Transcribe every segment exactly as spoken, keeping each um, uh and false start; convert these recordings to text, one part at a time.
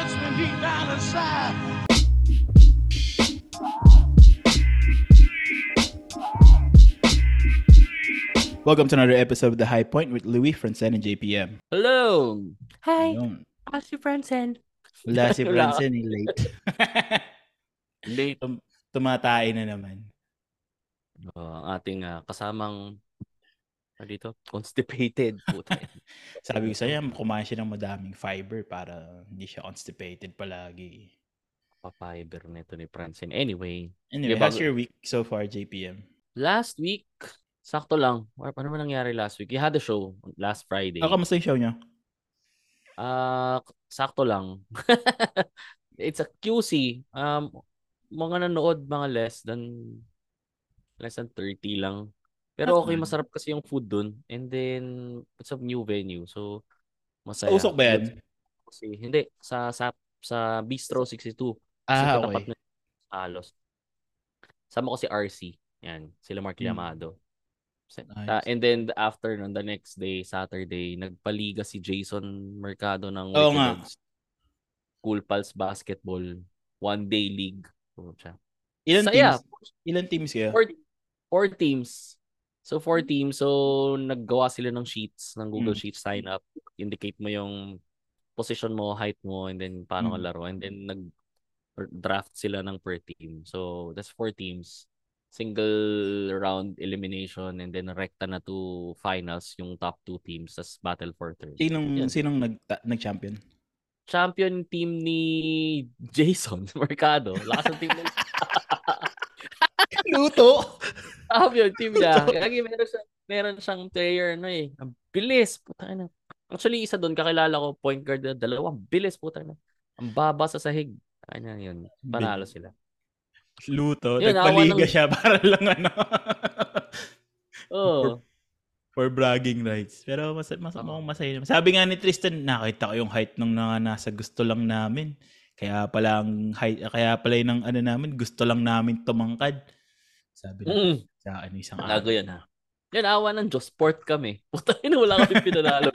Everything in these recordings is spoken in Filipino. hurts me deep down inside. Welcome to another episode of The High Point with Louis, Francene, and J P M. Hello! Hi! How's si Francene? Wala si Francene, late. late. Tum- tumatay na naman. Uh, ating uh, kasamang dito, constipated. Sabi ko sa'yo, kumain siya ng madaming fiber para hindi siya constipated palagi. Pa-fiber nito ni Francine. Anyway. Anyway, how's your week so far, J P M? Last week, sakto lang. Ano man nangyari last week? You had a show last Friday. Ah, kamusta yung show niya? Ah, uh, sakto lang. It's a Q C. Um, mga nanood, mga less than less than thirty lang. Pero okay, masarap kasi yung food dun. And then, it's a new venue. So, masaya. Sa Usok ba yan? Kasi, hindi. Sa, sa, sa Bistro sixty-two. Ah, okay. Alos. Sama ko si R C. Yan. Sila Mark Llamado. Nice. Uh, and then, the afternoon, the next day, Saturday, nagpaliga si Jason Mercado ng oh, Cool Pals Basketball One-Day League. So, ilan Saya. teams? Ilan teams kaya? Four, four teams. So, four teams. So, naggawa sila ng sheets, ng Google mm. Sheets, sign up. Indicate mo yung position mo, height mo, and then paano mm. ang laro. And then, nag-draft sila ng per team. So, that's four teams. Single round elimination, and then rekta na to finals yung top two teams as battle for third. Sinong, yeah. sinong nag, nag-champion? Champion team ni Jason Mercado. Lakas ng team na Luto! Ah, yung team niya. Lagi meron siyang, meron siyang player na eh. Ang bilis, puta na. Actually, isa doon, kakilala ko, point guard na dalawang bilis, puta na. Ang baba sa sahig. Ano yun, panalo sila. Luto, yun, nagpaliga ng... siya para lang ano. Oh. for, for bragging rights. Pero mas, mas, oh. masaya naman. Sabi nga ni Tristan, nakita ko yung height nung na, nasa gusto lang namin. Kaya pala ang height, kaya pala yung ano namin, gusto lang namin tumangkad. Sabi na, mm. sa ano, isang araw. Lago yan, ha? Yan, awa ng Diyos. Sport kami. Puta yun, wala kami pinanalo.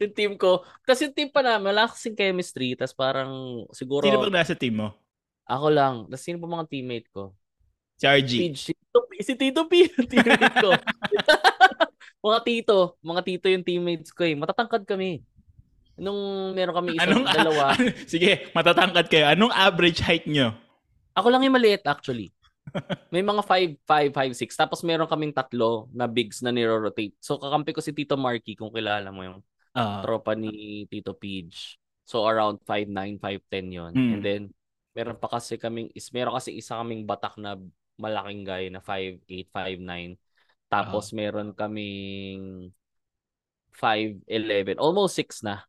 Yung team ko. Kasi yung team pa na, malaksing chemistry. Tapos parang, siguro... Sino bang nasa team mo? Ako lang. Tapos sino pa mga teammate ko? Chargy. Si Tito Pito. Si Tito Pito. Teammate ko. mga Tito. Mga Tito yung teammates ko eh. Matatangkad kami. Nung meron kami isang Anong, dalawa. An- Sige, matatangkad kayo. Anong average height nyo? Ako lang yung maliit actually. May mga five five, five six. Tapos meron kaming tatlo na bigs na niro-rotate. So kakampi ko si Tito Marky kung kilala mo yung uh, tropa ni Tito Pidge. So around five nine, five ten yun. Hmm. And then meron pa kasi kaming is meron kasi isa kaming batak na malaking guy na five eight, five nine. Tapos uh, meron kaming five eleven. Almost six na.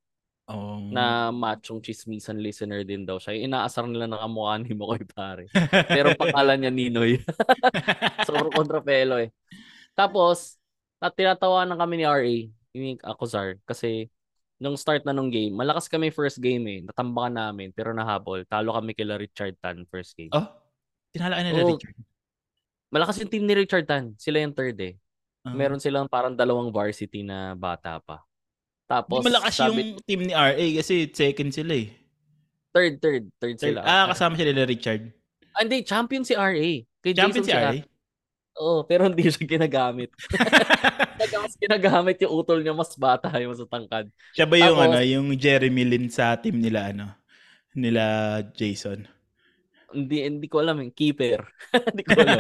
Oh. Na machong chismisan listener din daw siya. Inaasar nila ng kamukha ni Mokoy pare. Pero pangalan niya Ninoy. Sobrang kontrapelo eh. Tapos, tinatawanan kami ni R A, ni Akuzar. Kasi, nung start na nung game, malakas kami first game eh. Natambakan namin, pero nahabol. Talo kami kila Richard Tan first game. Oh? Tinalaan nila so, Richard? Malakas yung team ni Richard Tan. Sila yung third eh. Uh-huh. Meron silang parang dalawang varsity na bata pa. Tapos, hindi malakas sabi, yung team ni R A kasi second sila eh. Third, third. Third, third sila. Ah, kasama sila nila Richard. Ah, hindi. Champion si R A. Kay champion Jason si R A? Oo, oh, pero hindi siya ginagamit. Mas ginagamit yung utol niya, mas bata, yung mas tangkad. Siya ba yung, tapos, ano, yung Jeremy Lin sa team nila, ano? Nila Jason? Hindi, hindi ko alam. Yung keeper. Hindi ko alam.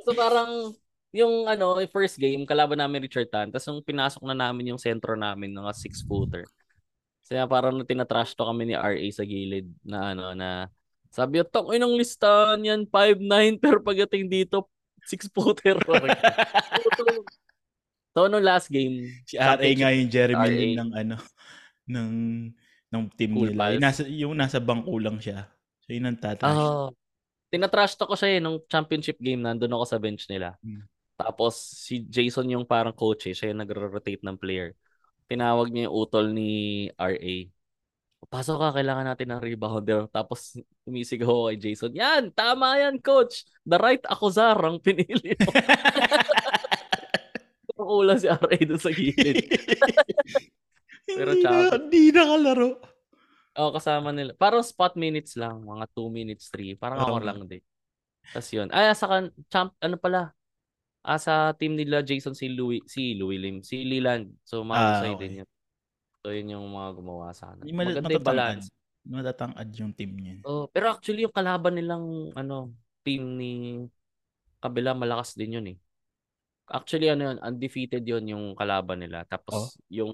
So parang... Yung ano, first game, kalaban namin Richard Tan. Tapos yung pinasok na namin yung sentro namin, mga six-footer. Kaya parang tinatrash to kami ni R A sa gilid na ano, na sabi yung tok, inang listahan yan, five nine, pero pagdating dito, six-footer. So, no last game. Si R A nga yung Jeremy Lin ng ano, ng, ng team cool nila. Yung nasa, yung nasa bangko lang siya. So, yun ang tatrash. Oh. Tinatrash to ko siya eh, nung championship game, nandun ako sa bench nila. Hmm. Tapos si Jason yung parang coach eh. Siya yung nagro-rotate ng player. Tinawag niya yung utol ni R A. Pasok ka, kailangan natin ng rebounder. Tapos umisigaw ko kay Jason, yan! Tama yan, coach! The right Akuzar ang pinili mo. Ulan si R A doon sa gilid. Pero hindi, na, hindi nakalaro. Oh, kasama nila. Parang spot minutes lang, mga two minutes, three. Parang hour lang din. Tapos yun. Ay, sa kan champ ano pala? Ah, sa team nila Jason si Louis, si Louis Lim, si Leland. So magsay ah, okay. din yun. So yun yung mga gumawa sana. Maganda yung balance. Matatangad yung team niya. Oh, pero actually yung kalaban nilang ano, team ni Kabila malakas din yun eh. Actually ano yun, undefeated yun yung kalaban nila. Tapos oh? yung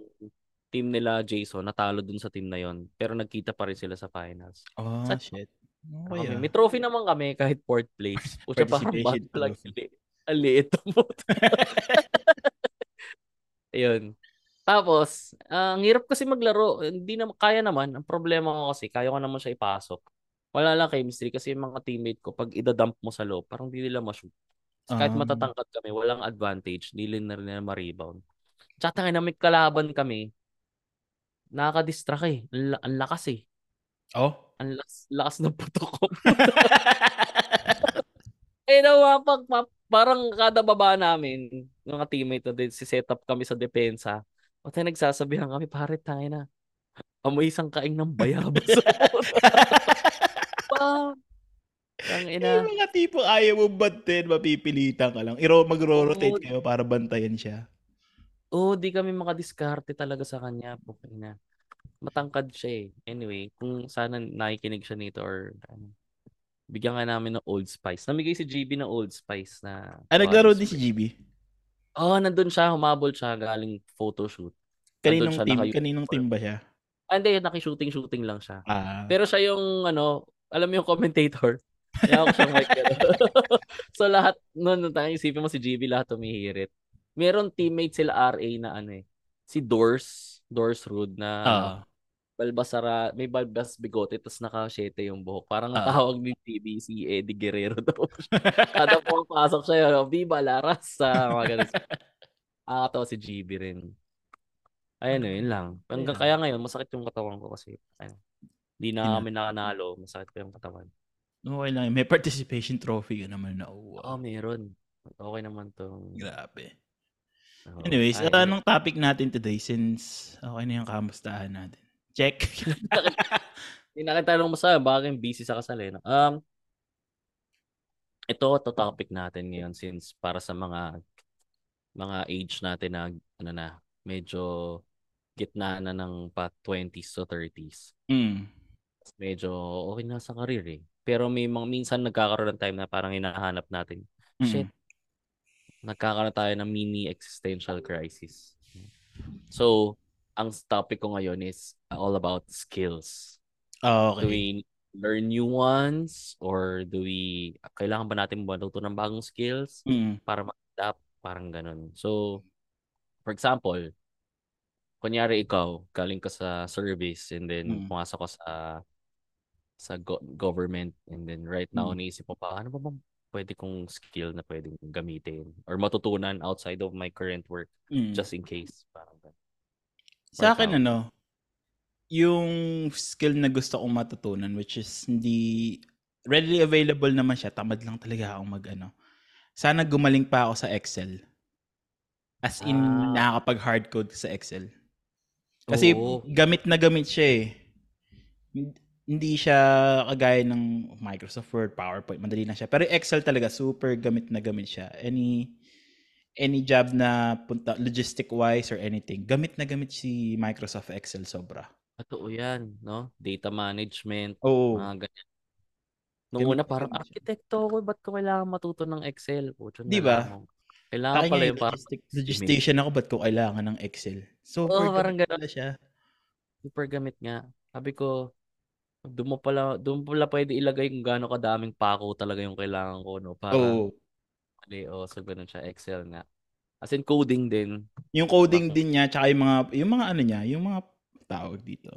team nila Jason natalo dun sa team na yun. Pero nagkita pa rin sila sa finals. Oh, sa shit. Oh, yeah. May trophy naman kami kahit fourth place. O siya parang bad plug sila. Aliit mo. Ayun. Tapos, uh, ang hirap kasi maglaro. Hindi na, kaya naman. Ang problema ko kasi, kaya ko naman siya ipasok. Wala lang chemistry kasi yung mga teammate ko, pag idadump mo sa loob, parang hindi nila ma-shoot. Um, kahit matatangkad kami, walang advantage. Hindi na rin nila ma-rebound. Tsaka nga na may kalaban kami, nakaka-distract eh. Ang L- lakas eh. Oh? Ang lakas, lakas ng puto ko. Eh, nawapag, parang kada baba namin, mga teammate na din, si-set up kami sa depensa. O tayo nagsasabihan kami, pare, tayo na. Amoy isang kaing ng bayabas. Pa, tangina. Yung mga tipo, ayaw mo bantin, mapipilitan ka lang. Iro, mag-rotate kayo para bantayan siya. Oo, oh, di kami makadiskarte talaga sa kanya. Pukina. Matangkad siya eh. Anyway, kung sana nakikinig siya nito or ano. Bigyan nga namin ng Old Spice. Namigay si G B ng Old Spice na... Ah, naglaro din si G B? Oo, oh, nandun siya. Humabol siya galing photoshoot. Kaninong team? Naka- kaninong team ba siya? Ah, hindi. Nakishooting-shooting lang siya. Ah. Pero siya yung, ano, alam mo yung commentator. Kaya ako siya mic. So lahat, noon tayo isipin mo si G B, lahat tumihirit. Meron teammate sila R A na ano eh. Si Doors. Doors Rude na... Ah. Balbasara, may balbas bigote tapos naka-shete yung buhok. Parang uh, tawag ni T V si Eddie Guerrero daw. Kada po pasok siya, Viva La Raza, mga ganun. Ah, to si G B rin. Ayun, yun lang. Hanggang kaya ngayon, masakit yung katawan ko kasi hindi na kami nakanalo, masakit ko yung katawan. Okay lang. May participation trophy yun naman na uwa. Oh, meron. Okay naman to. Grabe. Oh, anyways, ayun. Anong topic natin today since okay na yung kamustahan natin? Check. Hindi nakitanong mo sa bagay busy sa kasal eh. Um, ito, ito topic natin ngayon since para sa mga mga age natin na ano na, medyo gitna na ng pa twenties to thirties. Mm. Medyo okay na sa career eh. Pero may mga minsan nagkakaroon ng time na parang hinahanap natin. Mm. Shit. Nagkakaroon tayo ng mini existential crisis. So, ang topic ko ngayon is all about skills. Oh, okay. Do we learn new ones or do we, kailangan ba natin matuto ng bagong skills mm. para ma-adapt? Parang ganun. So, for example, kunyari ikaw, galing ka sa service and then mm. pumasok ka sa sa go- government and then right now mm. naisip mo pa, ano ba bang pwede kong skill na pwedeng gamitin or matutunan outside of my current work mm. just in case. Parang ganun. Sa akin, ano, yung skill na gusto kong matutunan, which is hindi readily available naman siya, tamad lang talaga akong mag-ano. Sana gumaling pa ako sa Excel. As in, ah. nakakapag-hard code sa Excel. Kasi Oo. gamit na gamit siya eh. Hindi siya kagaya ng Microsoft Word, PowerPoint, madali na siya. Pero Excel talaga, super gamit na gamit siya. Any... any job na punta logistic-wise or anything, gamit na gamit si Microsoft Excel sobra. Totoo yan, no? Data management, oh, mga ganyan. Noong una, parang arkitekto ko, ba't ko kailangan matuto ng Excel? Di ba? Kailangan Taka pala yung logistic, parang... Logistician ako, ba't ko kailangan ng Excel? Super oh, gamit na siya. Super gamit nga. Sabi ko, doon mo pala, doon pala pwede ilagay kung gaano kadaming pako talaga yung kailangan ko, no? Para... Oh. O, so ganun siya, Excel nga. As in, coding din. Yung coding so, din niya, tsaka yung mga, yung mga ano niya, yung mga tawag dito,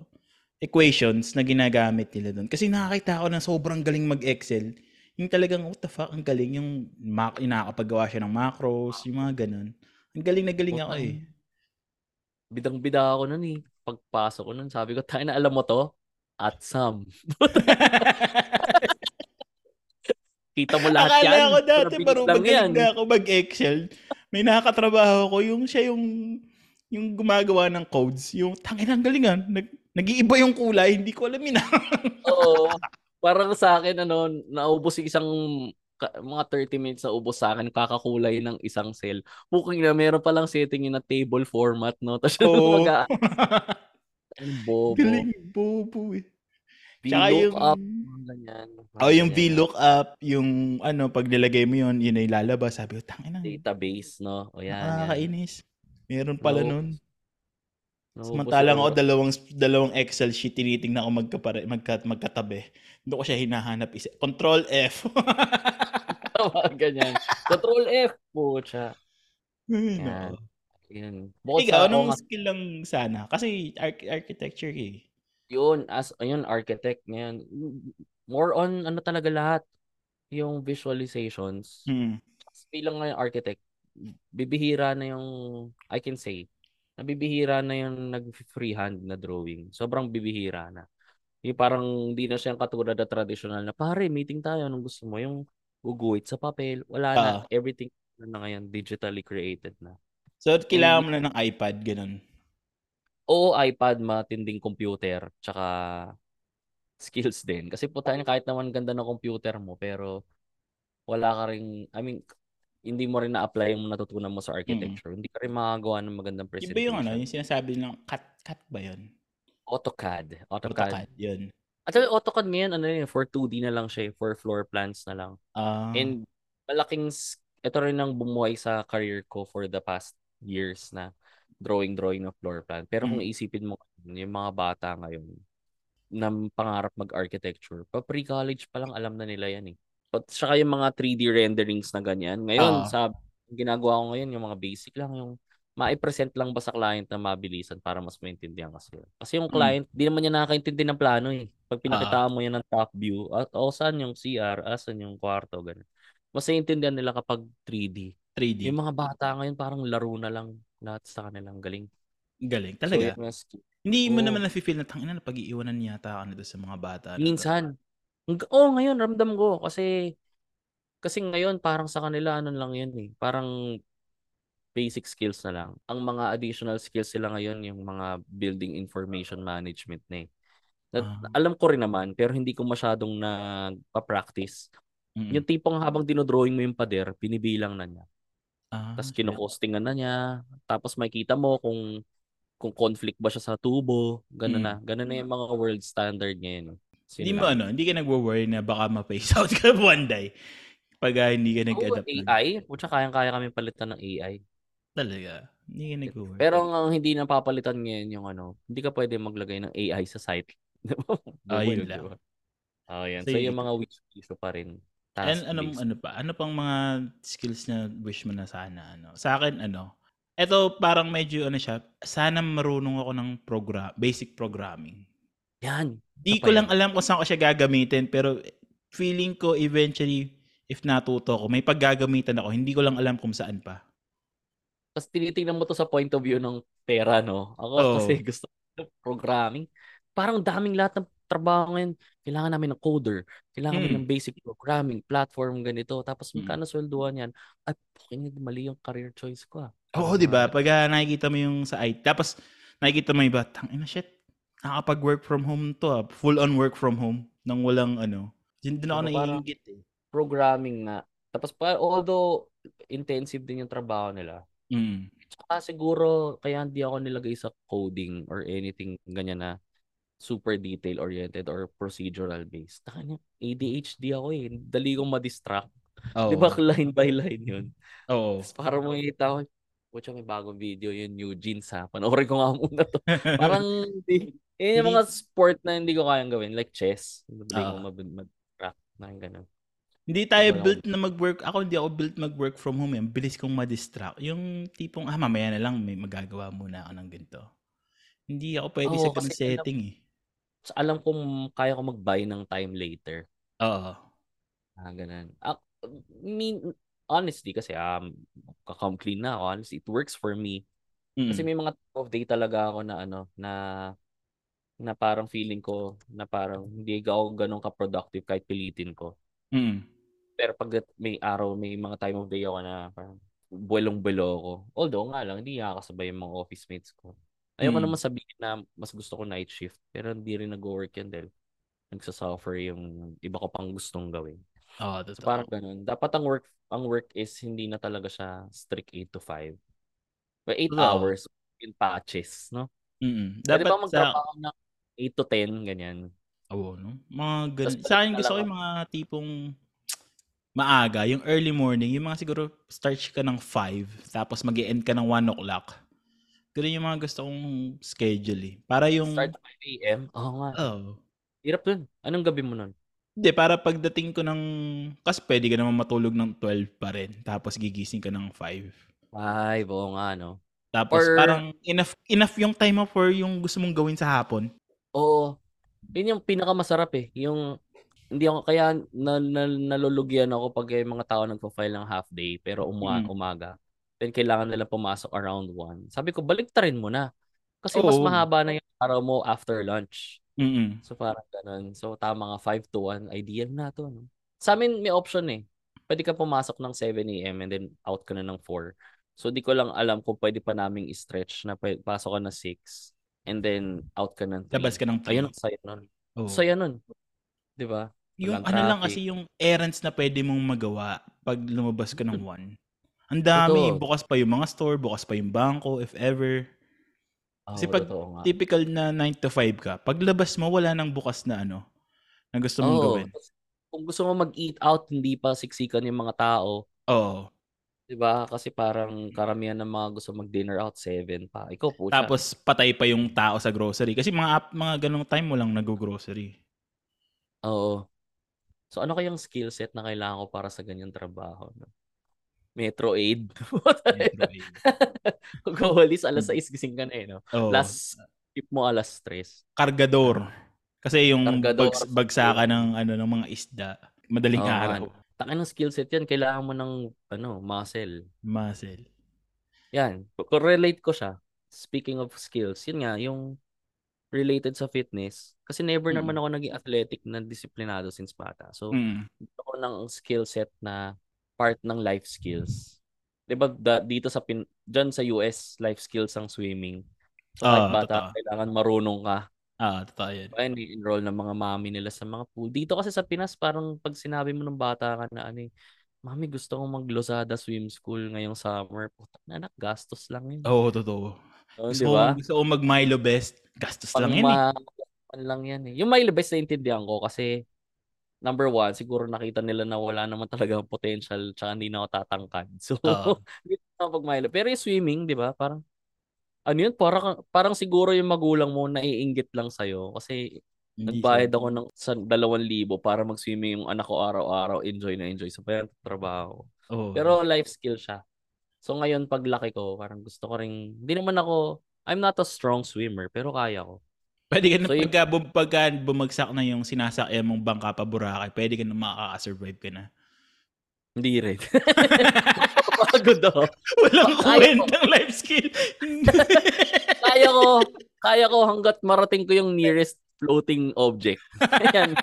equations na ginagamit nila doon. Kasi nakakita ko na sobrang galing mag-Excel. Yung talagang, what the fuck, ang galing. Yung mak- nakakapagawa siya ng macros, yung mga ganun. Ang galing na galing ako eh. Bidang-bida ako nun eh. Pagpasok ko nun, sabi ko, tayo na alam mo to? At some. Kita mo lahat Akala yan. Akala ko dati, parang magaling na ako mag-Excel. May nakakatrabaho ko, yung siya yung yung gumagawa ng codes. Yung, tangin ang galingan. Nag, Nag-iiba yung kulay, hindi ko alam yun. Oo. Parang sa akin, ano, naubos isang mga thirty minutes na ubos sa akin, kakakulay ng isang cell. Puking na, meron palang setting yun na table format, no? Tapos oh. Mag- bobo. Galing bobo eh. V-lookup. Oh, yung V-lookup, yung ano, pag nilagay mo yun, yun ay lalabas. Sabi, tangina. Database, no? O yan. Nakakainis. Meron pala no. Nun. No, samantalang ako, dalawang, dalawang Excel sheet, tinitingnan ako magkapare, magkat, magkatabi. Doon ko siya hinahanap. Isa. Control F. Ganyan. Control F po siya. Yan. Yan. Ikaw, anong skill lang sana? Kasi arch- architecture eh. Yun, as, ayun, architect ngayon. More on, ano talaga lahat? Yung visualizations. Hmm. Bilang ngayon architect, bibihira na yung, I can say, nabibihira na yung nag-freehand na drawing. Sobrang bibihira na. Yung parang di na siya yung katulad na traditional na, pare, meeting tayo, anong gusto mo? Yung guguhit sa papel, wala na. Uh, Everything na ngayon, digitally created na. So, kailangan mo na ng iPad, ganun? Oo, iPad, matinding computer, tsaka skills din. Kasi po tayo, kahit naman ganda ng computer mo, pero wala ka rin, I mean, hindi mo rin na-apply yung natutunan mo sa architecture. Mm. Hindi ka rin makagawa ng magandang presentation. Iba yung ano, yung sinasabi ng cut, cut ba yun? AutoCAD. AutoCAD. AutoCAd yun. At sabi, AutoCAD ngayon, ano yun, for two D na lang siya, for floor plans na lang. Uh... And malaking, ito rin ang bumuhay sa career ko for the past years na drawing-drawing ng floor plan. Pero kung mm. isipin mo, yung mga bata ngayon, na pangarap mag-architecture, pa pre-college pa lang alam na nila yan eh. At saka yung mga three D renderings na ganyan. Ngayon, uh, sa ginagawa ko ngayon, yung mga basic lang, yung ma-present lang ba sa client na mabilisan para mas maintindihan kasi. Kasi yung client, mm. di naman niya nakakaintindi ng plano eh. Pag pinakita uh, mo yan ng top view, at oh, saan yung C R, ah, saan yung kwarto, ganyan. Mas naiintindihan nila kapag three D. three D. Yung mga bata ngayon, parang laro na lang lahat sa kanilang galing. Galing, talaga. So, mas, hindi mo oh, naman nafe-feel na tangina na pag-iiwanan yata ano sa mga bata. Minsan. Oh, ngayon ramdam ko kasi kasi ngayon parang sa kanila ano lang 'yun eh. Parang basic skills na lang. Ang mga additional skills sila ngayon yung mga building information management na eh. At, uh-huh. alam ko rin naman pero hindi ko masyadong nagpa-practice. Mm-hmm. Yung tipong habang dinodrawing mo yung pader, binibilang na niya. Uh-huh. Tapos kinocostingan na niya. Tapos makikita mo kung kung conflict ba siya sa tubo, ganun mm-hmm. na. Ganun na yung mga world standard ngayon. Hindi mo ano, hindi ka nagwo-worry na baka ma-face out ka one day pag uh, hindi ka nag-adapt. Oh, A I? Pucha, kayang-kaya kami palitan ng A I. Talaga? Hindi ka nag-worry. Pero ang hindi napapalitan ngayon yung ano, hindi ka pwede maglagay ng A I sa site. Oh, yun lang. Oh, yan. So, so yung mga wish issue pa rin. And ano, ano pa? Ano pang mga skills na wish mo na sana? Ano? Sa akin, ano? Ito parang medyo ano siya, sana marunong ako ng program, basic programming. Yan. Di ko lang alam kung saan ko siya gagamitin pero feeling ko eventually if natuto ko, may paggagamitan ako. Hindi ko lang alam kung saan pa. Tapos tinitingnan mo to sa point of view ng pera, no? Ako oh. kasi gusto ko programming. Parang daming lahat ng trabaho ngayon. Kailangan namin ng coder. Kailangan hmm. namin ng basic programming, platform, ganito. Tapos hmm. magkano swelduhan yan. At okay, mali yung career choice ko. Ah. Oo, oh, di ba? Pag uh, nakikita mo yung sa I T. Tapos nakikita mo yung batang, ina shit. Nakapag-work from home to, ah. Full-on work from home nang walang ano. Hindi na ako naiinggit eh. Programming na. Tapos pa, although intensive din yung trabaho nila. Mm. Tsaka siguro, kaya hindi ako nilagay sa coding or anything ganyan na super detail-oriented or procedural-based. Taka A D H D ako eh. Dali kong madistract. Oh. Diba line by line yun? Oo. Oh. Para mo itawag. Pucha, may bagong video yun, new jeans ha. Panoorin ko nga muna to. Parang, hindi, yun yung mga sport na hindi ko kayang gawin. Like chess. Hindi uh, ko mag-crack. Parang ganun. Hindi tayo so, built na mag-work. Ako hindi ako built mag-work from home. Ang bilis kong ma-distract. Yung tipong, ah, mamaya na lang, may magagawa muna ako ng ganito. Hindi ako pwede oh, sa ganun setting alam, eh. Alam kong kaya ko mag-buy ng time later. Oo. Ah, ganun. I mean, honestly, kasi um, kakam clean na ako. Honestly, it works for me. Mm. Kasi may mga type of day talaga ako na ano, na na parang feeling ko na parang hindi ako ganun ka-productive kahit pilitin ko. Mm. Pero pag may araw, may mga time of day ako na parang buwelong-buelo ako. Although nga lang, hindi nakakasabay yung mga office mates ko. Ayoko hmm. naman sabihin na mas gusto ko night shift, pero hindi rin nag-work yan dahil nagsasuffer yung iba ko pang gustong gawin. Oh, so parang ganun. Dapat ang work ang work is hindi na talaga siya strict eight to five. But eight oh. hours in patches, no? Mm-mm. Dapat pa magtrabaho sa... ng eight to ten, ganyan. Oo, oh, no? Mga gan- sa akin gusto ko yung mga tipong maaga, yung early morning, yung mga siguro start ka ng five, tapos mag-end ka ng one o'clock. Ganun yung mga gusto kong schedule eh. Para yung... Start five a.m. Oo nga. Oh. Hirap dun. Anong gabi mo nun? Hindi, para pagdating ko ng... Kasi pwede ka naman matulog ng twelve pa rin. Tapos gigising ka ng five. five, oo nga, no? Tapos or... parang enough enough yung time up for yung gusto mong gawin sa hapon. Oo. Yun yung pinakamasarap eh. Yung... Hindi ako kaya na, na, nalulugyan ako pag yung mga tao nagpa-file ng half day. Pero uma- hmm. umaga. Then kailangan nila pumasok around one. Sabi ko, baliktarin mo na. Kasi oh. mas mahaba na yung araw mo after lunch. Mm-mm. So parang ganun. So tama nga, five to one. Ideal na to. No? Sa amin, may option eh. Pwede ka pumasok ng seven a.m. and then out ka na ng four. So di ko lang alam kung pwede pa naming stretch na pwede, pasok ka na six and then out ka ng three. Labas ka ng three. Ayun, saya nun. Oh. Saya nun. Diba? Yung ano lang kasi yung errands na pwede mong magawa pag lumabas ka ng one. Ang dami, ito. Bukas pa yung mga store, bukas pa yung bangko, if ever. Kasi oh, pag typical na nine to five ka, paglabas mo, wala nang bukas na ano, na gusto mong oh, gawin. Kung gusto mo mag-eat out, hindi pa siksikan yung mga tao. Oo. Oh. Diba? Kasi parang karamihan ng mga gusto mag-dinner out, seven pa. Ikaw po siya. Tapos patay pa yung tao sa grocery. Kasi mga mga ganong time mo lang nag-grocery. Oo. Oh. So ano kayang skill set na kailangan ko para sa ganyang trabaho? No? Metroid. Metroid. Kung kawalis, alas sais, gising ka na eh, no? Oh. Last tip mo, alas tres. Kargador. Kasi yung Kargador. Bags, bagsaka ng, ano, ng mga isda, madaling oh, araw. Takin ng skill set yan, kailangan mo ng ano, muscle. Muscle. Yan. Correlate ko siya. Speaking of skills, yun nga, yung related sa fitness. Kasi never mm. naman ako naging athletic na disiplinado since bata. So, mm. ako ng skill set na part ng life skills. 'Di ba da, dito sa pin, dyan sa U S life skills ang swimming. So ah, kahit bata tata. Kailangan marunong ka. Ah, totoo 'yan. Kaya ni-enroll ng mga mami nila sa mga pool. Dito kasi sa Pinas parang pag sinabi mo ng bata ka na ano, mami gusto kong mag-Lazada swim school ngayong summer. Puta na anak, gastos lang 'yun. Oo, oh, totoo. So, gusto, diba? Gusto kong mag-Milo Best, gastos pag lang 'yan. Ma- eh. lang 'yan eh. Yung Milo Best naiintindihan ko kasi number one, siguro nakita nila na wala naman talaga potential tsaka hindi na ako tatangkad. So, hindi uh, na pagmahilo. Pero yung swimming, di ba? Parang, ano yun? Parang, parang siguro yung magulang mo naiinggit lang sa'yo. Kasi, nagbayad ako ng sa dalawang libo para mag-swimming yung anak ko araw-araw. Enjoy na enjoy. So, parang trabaho. Oh. Pero life skill siya. So, ngayon, paglaki ko, parang gusto ko rin, hindi naman ako, I'm not a strong swimmer, pero kaya ko. Pwede ka na so, pagka, yung, pagka bumagsak na yung sinasakyan mong bangka pa Boracay, pwede ka na makakasurvive ka na. Hindi rin. Pagod ako. Walang kwentang life skill. Kaya ko, kaya ko hanggat marating ko yung nearest floating object. Ayan.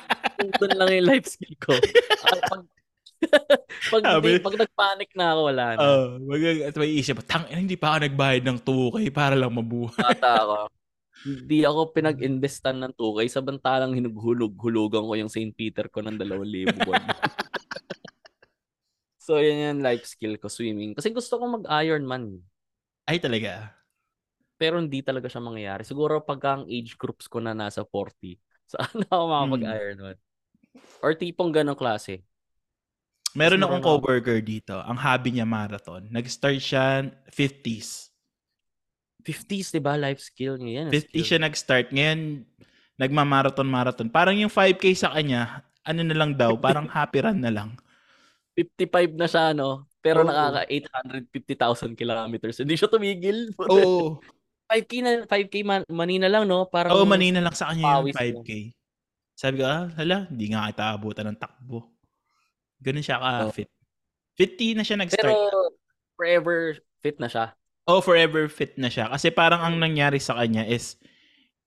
Doon lang yung life skill ko. Pag, pag, di, pag nagpanic na ako, wala na. Oh, mag- at may isip, tang, hindi pa ako nagbayad ng two K para lang mabuhay. Bata ako. Hindi ako pinag-investan ng two K sa bantalang hinughulog-hulugan ko yung Saint Peter ko ng dalawang libo. So, yun yung life skill ko, swimming. Kasi gusto ko mag-Ironman. Ay, talaga? Pero hindi talaga siya mangyayari. Siguro pagka ang age groups ko na nasa forty, saan ako makapag-Ironman? Hmm. Or tipong ganong klase. Meron akong coworker dito. Ang hobby niya marathon. Nag-start siya fifties. fifties, di ba? Life skill niya yan. fifty siya nag-start. Ngayon, nagma-marathon-marathon. Parang yung five K sa kanya, ano na lang daw, parang happy run na lang. fifty-five na siya, no? Pero oh. nakaka-eight hundred fifty thousand kilometers. Hindi siya tumigil. Oo. Oh. five K, na, five K man, manina lang, no? Parang Oo, oh, manina lang sa kanya yung five K. Na. Sabi ko, ah, hala, hindi nga kita abutan ng takbo. Ganun siya ka-fit. Oh. fifty na siya nag-start. Pero forever fit na siya. Oh, forever fit na siya. Kasi parang ang nangyari sa kanya is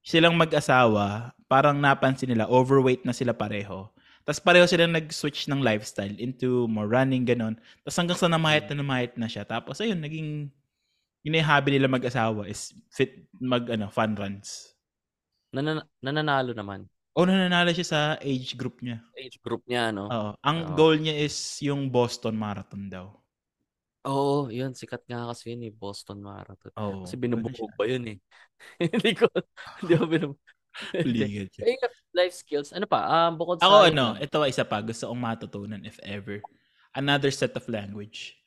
silang mag-asawa, parang napansin nila, overweight na sila pareho. Tapos pareho silang nag-switch ng lifestyle into more running, ganon. Tapos hanggang sa namahit na namahit na siya. Tapos ayun, naging yun yung hobby nila mag-asawa is fit, mag, ano, fun runs. Nanan- nananalo naman. Oh, nananalo siya sa age group niya. Age group niya, ano? Oo. Ang Oo. goal niya is yung Boston Marathon daw. Oo, yun. Sikat nga kasi yun eh, Boston Marathon. Oo. Kasi binubukog pa yun eh. Hindi ko, hindi ko binubukog. Ligid siya. Life skills. Ano pa? Um, bukod sa... Ako ay, ano, ito ay isa pa. Gusto kong matutunan if ever. Another set of language.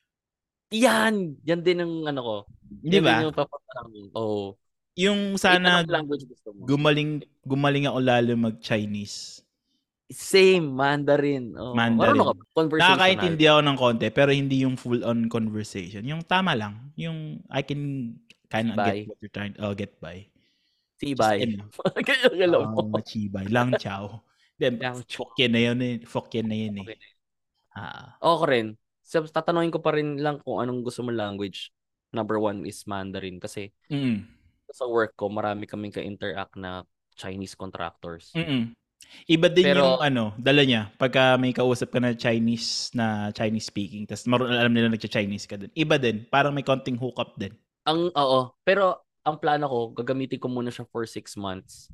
Yan! Yan din ang ano ko. Di ba? Yung papaparang. Oo. Yung sana language gusto mo. Gumaling, gumaling ako lalo mag-Chinese. Same. Mandarin. Oh. Mandarin. Ano ka? Conversational. Nakakaintindi ako ng konti pero hindi yung full-on conversation. Yung tama lang. Yung I can kind of get what you're trying to uh, get by. Tibay. Ganyan-galaw mo. Um, machibay. Lang chow. Then, lang chow. Fuck yan na yun eh. Fuck yan na yun eh. Okay. Ah. Oo ko rin. So, tatanungin ko pa rin lang kung anong gusto mong language. Number one is Mandarin. Kasi mm. sa work ko, marami kaming ka-interact na Chinese contractors. Mm-mm. Iba din. Pero, yung ano, dala niya. Pagka may kausap ka na Chinese na Chinese speaking, tapos marunong alam nila nagcha-Chinese ka din. Iba din. Parang may konting hookup din. Ang, oo. Pero, ang plano ko, gagamitin ko muna siya for six months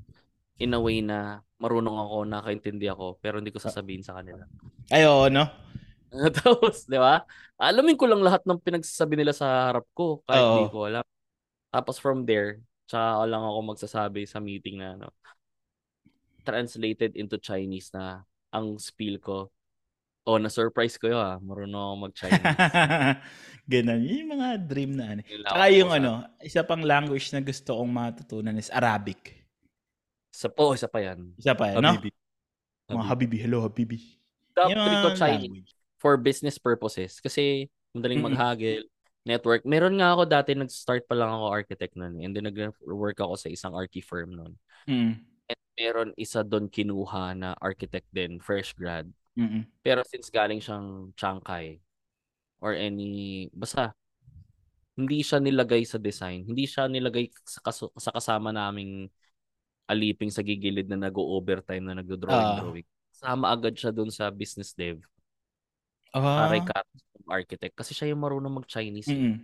in a way na marunong ako, nakaintindi ako, pero hindi ko sasabihin sa kanila. Ay, oo, no? Tapos, di ba? Alamin ko lang lahat ng pinagsasabi nila sa harap ko, kahit oo. Hindi ko alam. Tapos from there, tsaka lang ako magsasabi sa meeting na ano, translated into Chinese na ang spiel ko. Oh, na-surprise ko yun ah. Marunong ako mag-Chinese. Ganun. Yung mga dream na ano. Saka yung ano, isa pang language na gusto kong matutunan is Arabic. Isa po, isa pa yan. Isa pa yan, habibi. No? Mga habibi. Hello, habibi. Top three ko Chinese for business purposes. Kasi madaling mm-hmm. maghagil, network. Meron nga ako dati, nag-start pa lang ako architect nun. And then nag-work ako sa isang archi firm nun. Mm-hmm. And meron isa doon kinuha na architect din, fresh grad. Mm-mm. Pero since galing siyang Chiangkai or any basta hindi siya nilagay sa design, hindi siya nilagay sa, kas- sa kasama naming aliping sa gigilid na nag-o-overtime na nag-drawing-drawing. Uh, Sama agad siya dun sa business dev. Uh, Aray ka, architect. Kasi siya yung marunong mag-Chinese. Eh.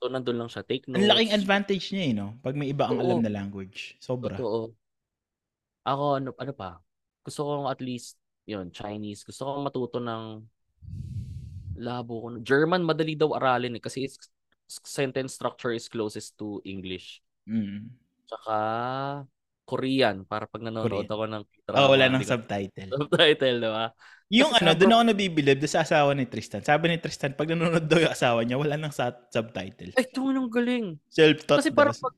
So nandun lang siya. Take notes. Ang laking advantage niya eh, no? Pag may iba ang Totoo. Alam na language. Sobra. Totoo. Ako, ano, ano pa? Gusto kong at least yun, Chinese. Gusto ko matuto ng labo ko. German, madali daw aralin eh. Kasi it's, sentence structure is closest to English. Mm. Tsaka Korean. Para pag nanonood Korean. Ako ng... Oh, wala nang subtitle. Subtitle, diba? Yung kasi ano, doon ako nabibilib doon sa asawa ni Tristan. Sabi ni Tristan, pag nanonood daw yung asawa niya, wala nang subtitle. Ay, ito nang galing. Self-taught. Kasi para pag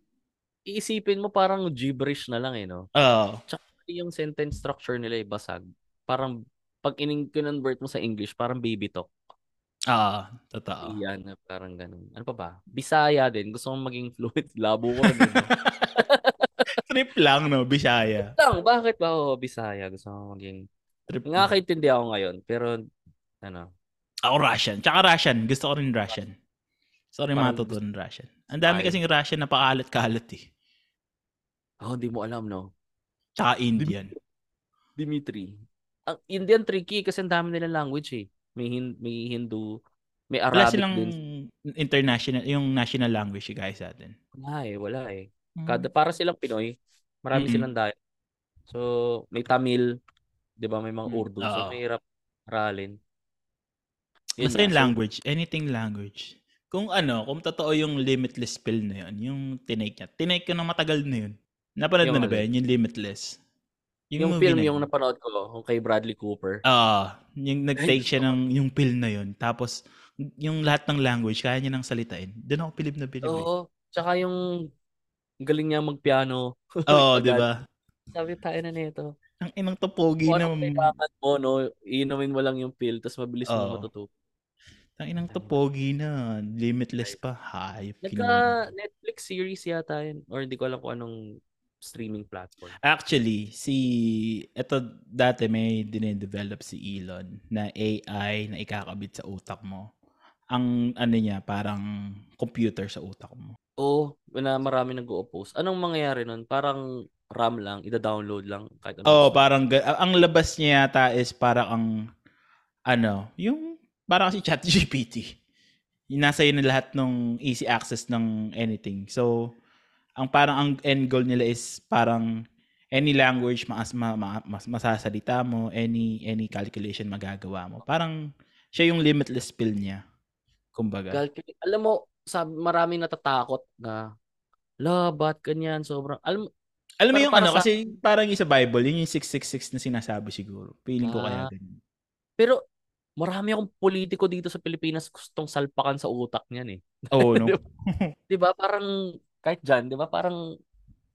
iisipin mo, parang gibberish na lang eh, no? Oo. Oh. Tsaka yung sentence structure nila ay basag. Parang pag in-convert mo sa English, parang baby talk. Ah, totoo. Yan, parang ganun. Ano pa ba? Bisaya din. Gusto kong maging fluent. Labo ko. Trip lang, no? Bisaya. Trip lang. Bakit ba ako Bisaya? Gusto kong maging... Trip nga kaintindi ako ngayon. Pero, ano? Ako Russian. Tsaka Russian. Gusto ko rin Russian. Sorry, matutunan Russian. Ang dami kasing Russian na pakaalat-kalat eh. Oh, hindi mo alam, no? Tsaka Indian. Dimitri. Ang Indian tricky kasi ang dami nila language eh. May, hin- may Hindu, may Arabic. Wala silang din. International, yung national language guys sa atin. Wala eh, wala eh. Kada, para silang Pinoy, marami mm-hmm. silang dahil. So, may Tamil, di ba? May mga Urdu. Mm-hmm. So, may hirap aralin. Yun Basta na, yung so, language, anything language. Kung ano, kung totoo yung Limitless pill na yun, yung tinake niya. Tinake ko na matagal na yun. Napanood na na ba yun? Yung Limitless. Yung, yung film na yung napanood ko, yung kay Bradley Cooper. Ah, uh, yung nag-take siya ng yung film na yun. Tapos, yung lahat ng language, kaya niya nang salitain. Doon ako pilip na pilip. Oo. Tsaka yung galing niya magpiano. Oo, di ba? Sabi tayo na nito. Ang inang topogi na... Kung anong kailangan mo, no? Iinumin mo lang yung pill, tapos mabilis mo matutupo. Ang inang topogi na. Limitless pa. Hype. Nagka-Netflix series yata yun. Or hindi ko alam kung anong... streaming platform. Actually, si eto dati may dinedevelop si Elon na A I na ikakabit sa utak mo. Ang ano niya, parang computer sa utak mo. Oo, oh, na marami nag-o-oppose. Anong mangyayari nun? Parang RAM lang, ida-download lang kahit ano. Oh, parang ang labas niya yata is parang ang ano, yung parang si ChatGPT. nasa yun na lahat ng easy access ng anything. So, ang parang ang end goal nila is parang any language mas, ma, ma, mas masasalita mo, any any calculation magagawa mo. Parang siya yung limitless pill niya. Kumbaga. Calcul- Alam mo, sabi, maraming natatakot na, la, ba't ganyan? Sobrang, alam mo, Alam mo yung ano, sa... kasi parang yung sa Bible, yun yung six six six na sinasabi siguro. Feeling ah, ko kaya ganyan. Pero marami akong politiko dito sa Pilipinas gustong salpakan sa utak niyan eh. Oo, oh, no? Diba? Parang, kahit dyan, diba? Parang,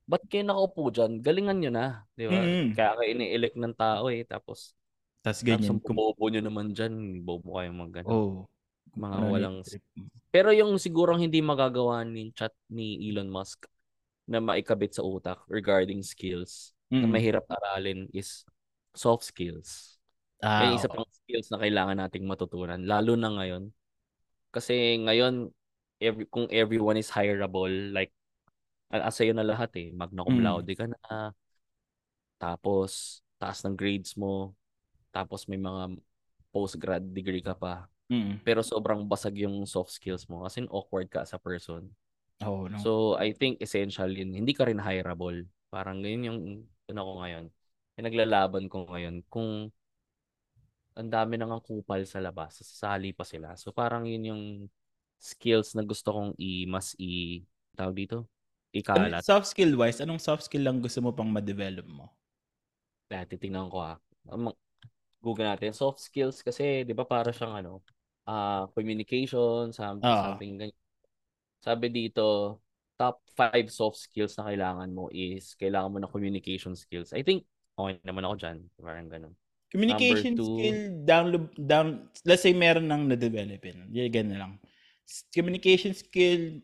ba't kayo nakaupo dyan? Galingan nyo na. Diba? Mm-hmm. Kaya kayo ini-elect ng tao eh. Tapos, tapos ganyan. Tapos kumupo nyo naman dyan, bobo kayo mga ganyan. Oo. Oh, mga walang... Trip. Pero yung sigurang hindi magagawa ni chat ni Elon Musk na maikabit sa utak regarding skills mm. na mahirap aralin is soft skills. Ah, Kaya isa okay. pang skills na kailangan nating matutunan. Lalo na ngayon. Kasi ngayon, every, kung everyone is hireable, like, asayo na lahat eh. Magna cum laude mm. ka na. Tapos, taas ng grades mo. Tapos may mga post-grad degree ka pa. Mm. Pero sobrang basag yung soft skills mo. Kasi awkward ka as a person. Oh, no. So, I think essential yun. Hindi ka rin hireable. Parang ganyan yung yun ako ngayon. Yung naglalaban ko ngayon. Kung ang dami nang ang kupal sa labas, sasali pa sila. So, parang yun yung skills na gusto kong i- mas i- tawag dito? Ikalat. Ano, soft skill wise, anong soft skill lang gusto mo pang ma-develop mo? Kaya, titignan ko ha. Google natin. Soft skills kasi, di ba para siyang ano, uh, communication, something, oh. something ganyan. Sabi dito, top five soft skills na kailangan mo is kailangan mo ng communication skills. I think, okay naman ako dyan. Parang ganun. Communication two, skill, down, down, let's say meron nang na-developin. Yeah, ganun lang. Communication skill,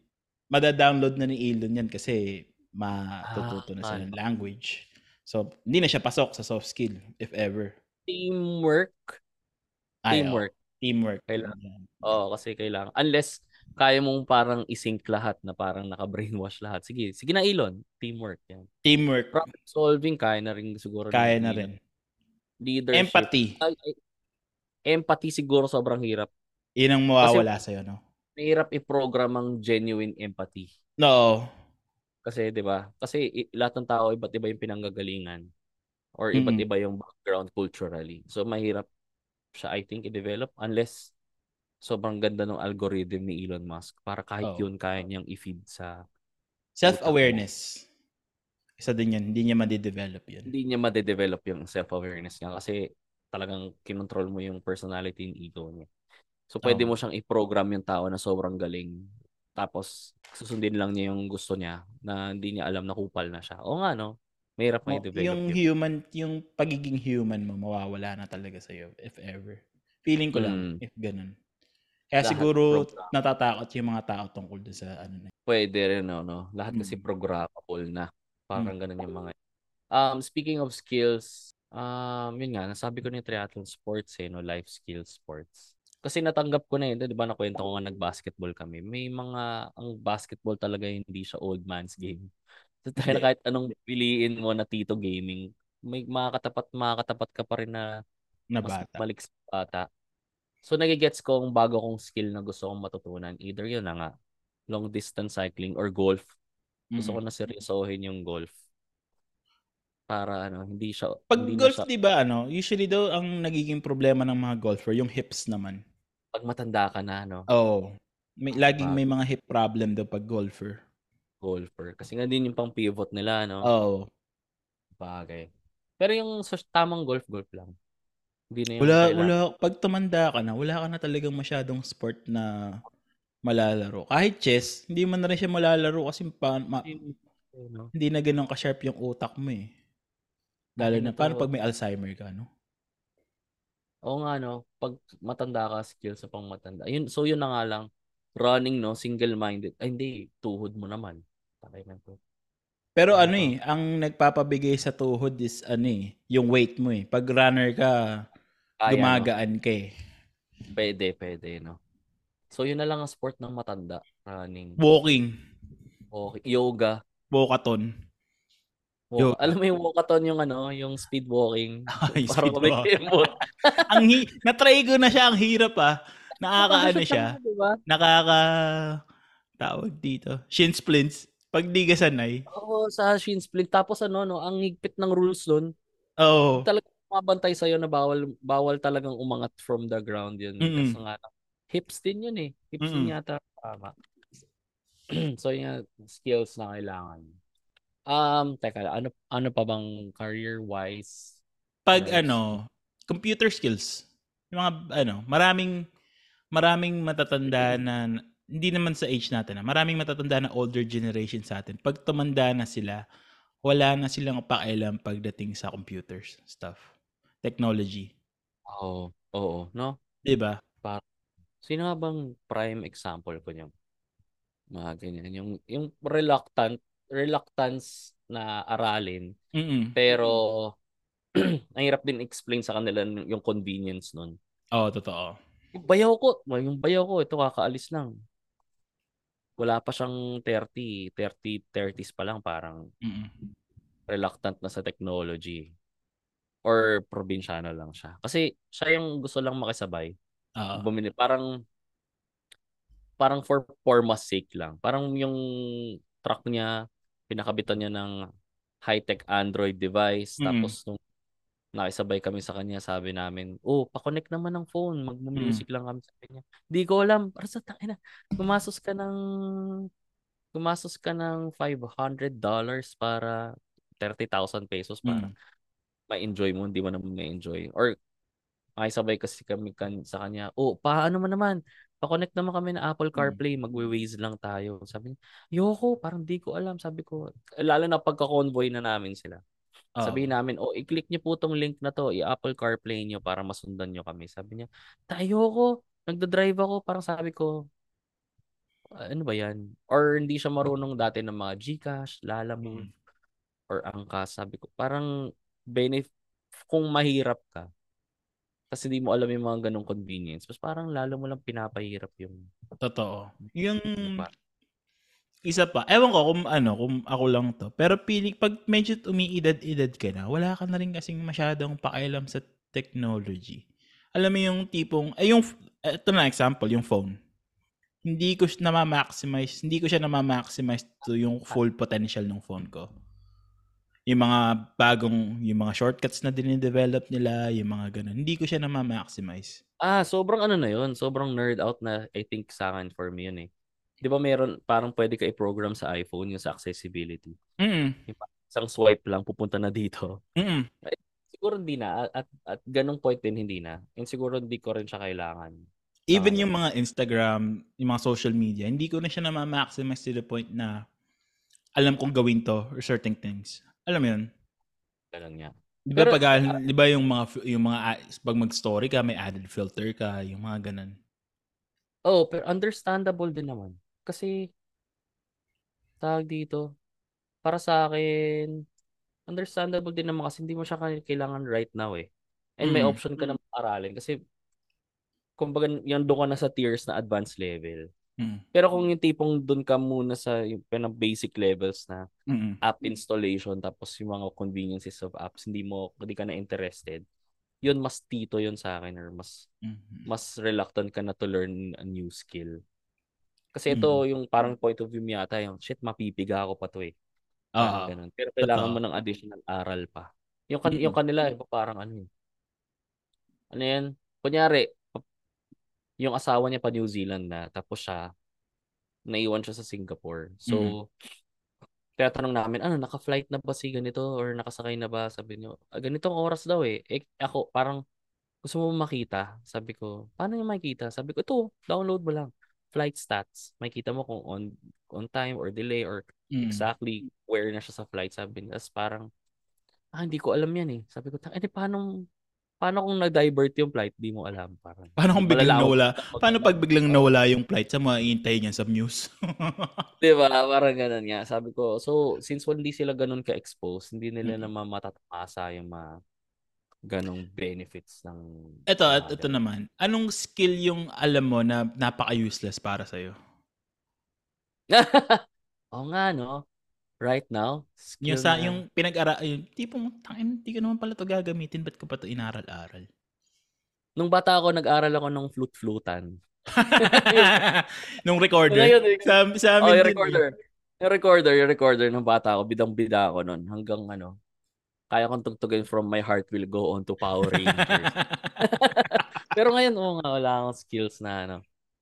madadownload na ni Elon yan kasi matututo na siya ah, ng language. So, hindi na siya pasok sa soft skill, if ever. Teamwork. Ay, teamwork. Oh, teamwork. Kailangan. Oo, oh, kasi kailangan. Unless, kaya mong parang isync lahat na parang naka-brainwash lahat. Sige, sige na Elon, teamwork yan. Teamwork. Problem solving, kaya na rin siguro. Kaya na, na rin. Leadership. Empathy. Ay, ay, empathy siguro sobrang hirap. Yun ang mawawala sa'yo, no? Mahirap i-program ang genuine empathy. No. Kasi, di ba? Kasi lahat ng tao, iba't iba yung pinanggagalingan. Or iba't mm-hmm. iba yung background culturally. So, mahirap siya, I think, i-develop unless sobrang ganda ng algorithm ni Elon Musk para kahit oh. yun kaya niyang i-feed sa self-awareness. Isa din yan. Hindi niya ma-develop yun. Hindi niya ma-develop yung self-awareness niya kasi talagang kinontrol mo yung personality and ego niya. So, pwede oh. mo siyang i-program yung tao na sobrang galing. Tapos, susundin lang niya yung gusto niya na hindi niya alam na kupal na siya. O nga, no? Mahirap oh, ma-develop yung yun. Human, yung pagiging human mo, mawawala na talaga sa'yo, if ever. Feeling ko lang, mm. if ganun. Kaya lahat siguro program. Natatakot yung mga tao tungkol doon sa ano na. Pwede rin, no? no? Lahat kasi mm. programmable na. Parang mm. ganun yung mga... Um, speaking of skills, um, yun nga, nasabi ko na yung triathlon sports, eh, no? Life skills sports. Kasi natanggap ko na yun. Di ba nakwento ko nga nag-basketball kami. May mga... Ang basketball talaga hindi siya old man's game. So, dahil kahit anong piliin mo na Tito Gaming, may makakatapat, makakatapat ka pa rin na... Na bata. Mas balik sa bata. So, nagigets ko ang bago kong skill na gusto kong matutunan. Either yun na nga, long distance cycling or golf. Gusto mm-hmm. ko na seryosohin yung golf. Para ano, hindi siya... Pag hindi golf, siya... di ba, ano, usually daw ang nagiging problema ng mga golfer, yung hips naman. Pag matanda ka na, ano? Oo. Oh, may, laging may mga hip problem daw pag golfer. Golfer. Kasi nga din yung pang pivot nila, ano? Oo. Oh. Bagay. Pero yung so, tamang golf, golf lang. Wala, wala. Pag tumanda ka na, wala ka na talagang masyadong sport na malalaro. Kahit chess, hindi man na rin siya malalaro kasi pa, ma, hindi na ganun ka-sharp yung utak mo eh. Lalo na paano pag may Alzheimer ka, no? Oo nga, no? Pag matanda ka, skill sa pang matanda. Yun, so yun na nga lang, running, no? Single-minded. Ay, hindi. Tuhod mo naman. Takay na to. Pero ano eh, ang nagpapabigay sa tuhod is ano eh, yung weight mo eh. Pag runner ka, Kaya, gumagaan no? ka eh. Pwede, pwede, no? So, yun na lang ang sport ng matanda. Running. Walking. Okay. Yoga. Walkathon. Walk- Alam mo yung walkathon, yung ano, yung speed walking. Ay, parang speed walking. Ang hi- natry ko na siya, ang hirap ah. Nakakaano siya. Diba? Nakaka... tawag dito. Shin splints. Pag di ka sanay. Oo, sa shin splint. Tapos ano, no, ang higpit ng rules doon. Oo. Oh. Talagang mabantay sa'yo na bawal bawal talagang umangat from the ground yun. Mm-hmm. Kasi nga, hips din yun eh. Hips mm-hmm. din yata. Tama. So yung skills na kailangan. Um, teka, ano ano pa bang career-wise? Pag right? ano, computer skills. Yung mga ano, maraming maraming matatanda na hindi naman sa age natin, na maraming matatanda na older generation sa atin. Pag tumanda na sila, wala na silang pakialam pagdating sa computers, stuff, technology. Oo, oh, oo, oh, no? 'Di ba? Para sino nga bang prime example ko niyan? Mga ganyan, yung yung reluctant reluctance na aralin. Mm-mm. Pero ang hirap din explain sa kanila yung convenience nun. Oo, oh, totoo. Yung bayaw ko, yung bayaw ko, ito kakaalis lang. Wala pa siyang thirty, thirties pa lang parang mm-mm. reluctant na sa technology or probinsyano lang siya. Kasi siya yung gusto lang makisabay. Uh-huh. Bumili, parang parang for forma's sake lang. Parang yung truck niya, pinakabitan niya ng high-tech Android device. Mm. Tapos nung nakisabay kami sa kanya, sabi namin, oh, pa-connect naman ng phone. Mag-music mm. lang kami sa kanya. Di ko alam. Arsa, tangina. Gumasos ka ng gumasos ka ng five hundred dollars para thirty thousand pesos para mm. ma-enjoy mo. Hindi mo naman ma-enjoy. Or nakisabay kasi kami kan- sa kanya, oh, paano mo naman? Pa-connect naman kami na Apple CarPlay, magwe-Waze lang tayo. Sabi niya, yoko, parang di ko alam. Sabi ko, lalo na pagka-convoy na namin sila. Oh. Sabihin namin, oh, i-click niyo po tong link na to, i-Apple CarPlay niyo para masundan niyo kami. Sabi niya, tayo ko, nagda-drive ako. Parang sabi ko, ano ba yan? Or hindi siya marunong dati ng mga GCash, Lalamove, hmm. or Angkas. Sabi ko, parang benef- kung mahirap ka, kasi hindi mo alam yung mga ganong convenience. Mas parang lalo mo lang pinapahirap yung... Totoo. Yung... Isa pa. Ewan ko kung ano, kung ako lang to. Pero piling, pag medyo umiidad-idad ka na, wala ka na rin kasing masyadong pakialam sa technology. Alam mo yung tipong... Ay, yung... Ito na example, yung phone. Hindi ko siya namamaximize. Hindi ko siya namamaximize to yung full potential ng phone ko. Yung mga bagong, yung mga shortcuts na dinidevelop nila, yung mga ganun. Hindi ko siya na-maximize. Ah, sobrang ano na yun. Sobrang nerd out na I think sa akin for me yun eh. Di ba meron, parang pwede ka i-program sa iPhone yung sa accessibility. Mm-hmm. Isang swipe lang, pupunta na dito. Mm-hmm. Siguro hindi na. At, at ganung point din hindi na. And siguro hindi ko rin siya kailangan. Even um, yung mga Instagram, yung mga social media, hindi ko na siya na-maximize to the point na alam kong gawin to or certain things. Alam mo yun? Ganun niya. Di ba, pag, uh, di ba yung mga, yung mga, pag mag-story ka, may added filter ka, yung mga ganun? Oh, pero understandable din naman. Kasi, tag dito, para sa akin, understandable din naman kasi hindi mo siya kailangan right now eh. And mm. may option ka na aralin kasi, kumbaga, yan doon ka na sa tiers na advanced level. Pero kung yung tipong doon ka muna sa yung basic levels na mm-hmm. app installation tapos yung mga conveniences of apps, hindi mo hindi ka na interested, yun mas tito yun sa akin or mas mm-hmm. mas reluctant ka na to learn a new skill. Kasi ito mm-hmm. yung parang point of view niya ata yung shit, mapipiga ako pa to eh. Uh, ganun. Pero kailangan mo ng additional aral pa. Yung, kan- mm-hmm. yung kanila iba parang ano yun. Ano yan? Kunyari, yung asawa niya pa New Zealand na tapos siya naiwan siya sa Singapore. So mm-hmm. kaya tanong namin, ano, naka-flight na ba si ganito or nakasakay na ba? Sabi niyo, ah, ganitong oras daw eh. eh. Ako parang gusto mo makita. Sabi ko, paano yung makita? Sabi ko, ito, download mo lang. Flight stats. Makita mo kung on on time or delay or mm-hmm. exactly where na siya sa flight. Sabi niya, as parang ah, hindi ko alam yan eh. Sabi ko, eh paano Paano kung nag-divert yung flight? Di mo alam. Parang, paano kung biglang nawala? Paano pag biglang nawala yung flight sa mga iintay niyan sa news? Di ba? Parang ganun nga. Sabi ko, so since hindi sila ganun ka-exposed, hindi nila hmm. naman matatamasa yung mga ganong benefits ng... Ito, uh, ito naman. Anong skill yung alam mo na napaka-useless para sa'yo? Oo nga, no? Right now, yung sa yung pinag-aral yung tipong tangin, hindi ko naman pala to gagamitin, ba't ko pa to inaral-aral? Nung bata ako, nag-aral ako ng flute-flutan. Nung recorder. Ngayon, sa, sa amin oh, yung recorder. Yung recorder, yung recorder ng bata ko, bidang-bida ako nun. Hanggang ano, kaya kong tugtugin from my heart will go on to Power Rangers. Pero ngayon, oh, nga, wala akong skills na ano.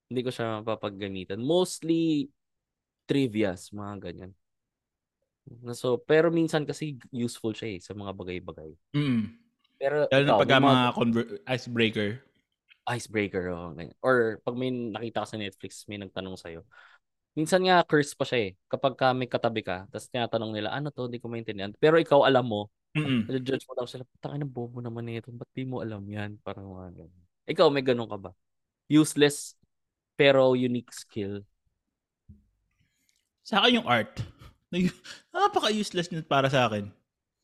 Hindi ko siya mapapaggamitan. Mostly trivias, mga ganyan. So, pero minsan kasi useful siya eh, sa mga bagay-bagay. Mm. Pero dahil na pagka mga conver- icebreaker. Icebreaker. Oh, or pag may nakita ka sa Netflix, may nagtanong sa'yo. Minsan nga curse pa siya eh. Kapag ka may katabi ka, tapos tinatanong nila, ano to, di ko maintindihan. Pero ikaw alam mo, judge mo daw sila, putang ina, bobo naman nito. Ba't di mo alam yan? Parang mga ganun. Ikaw, may ganun ka ba? Useless, pero unique skill. Sa akin yung art. Napaka-useless nito para sa akin.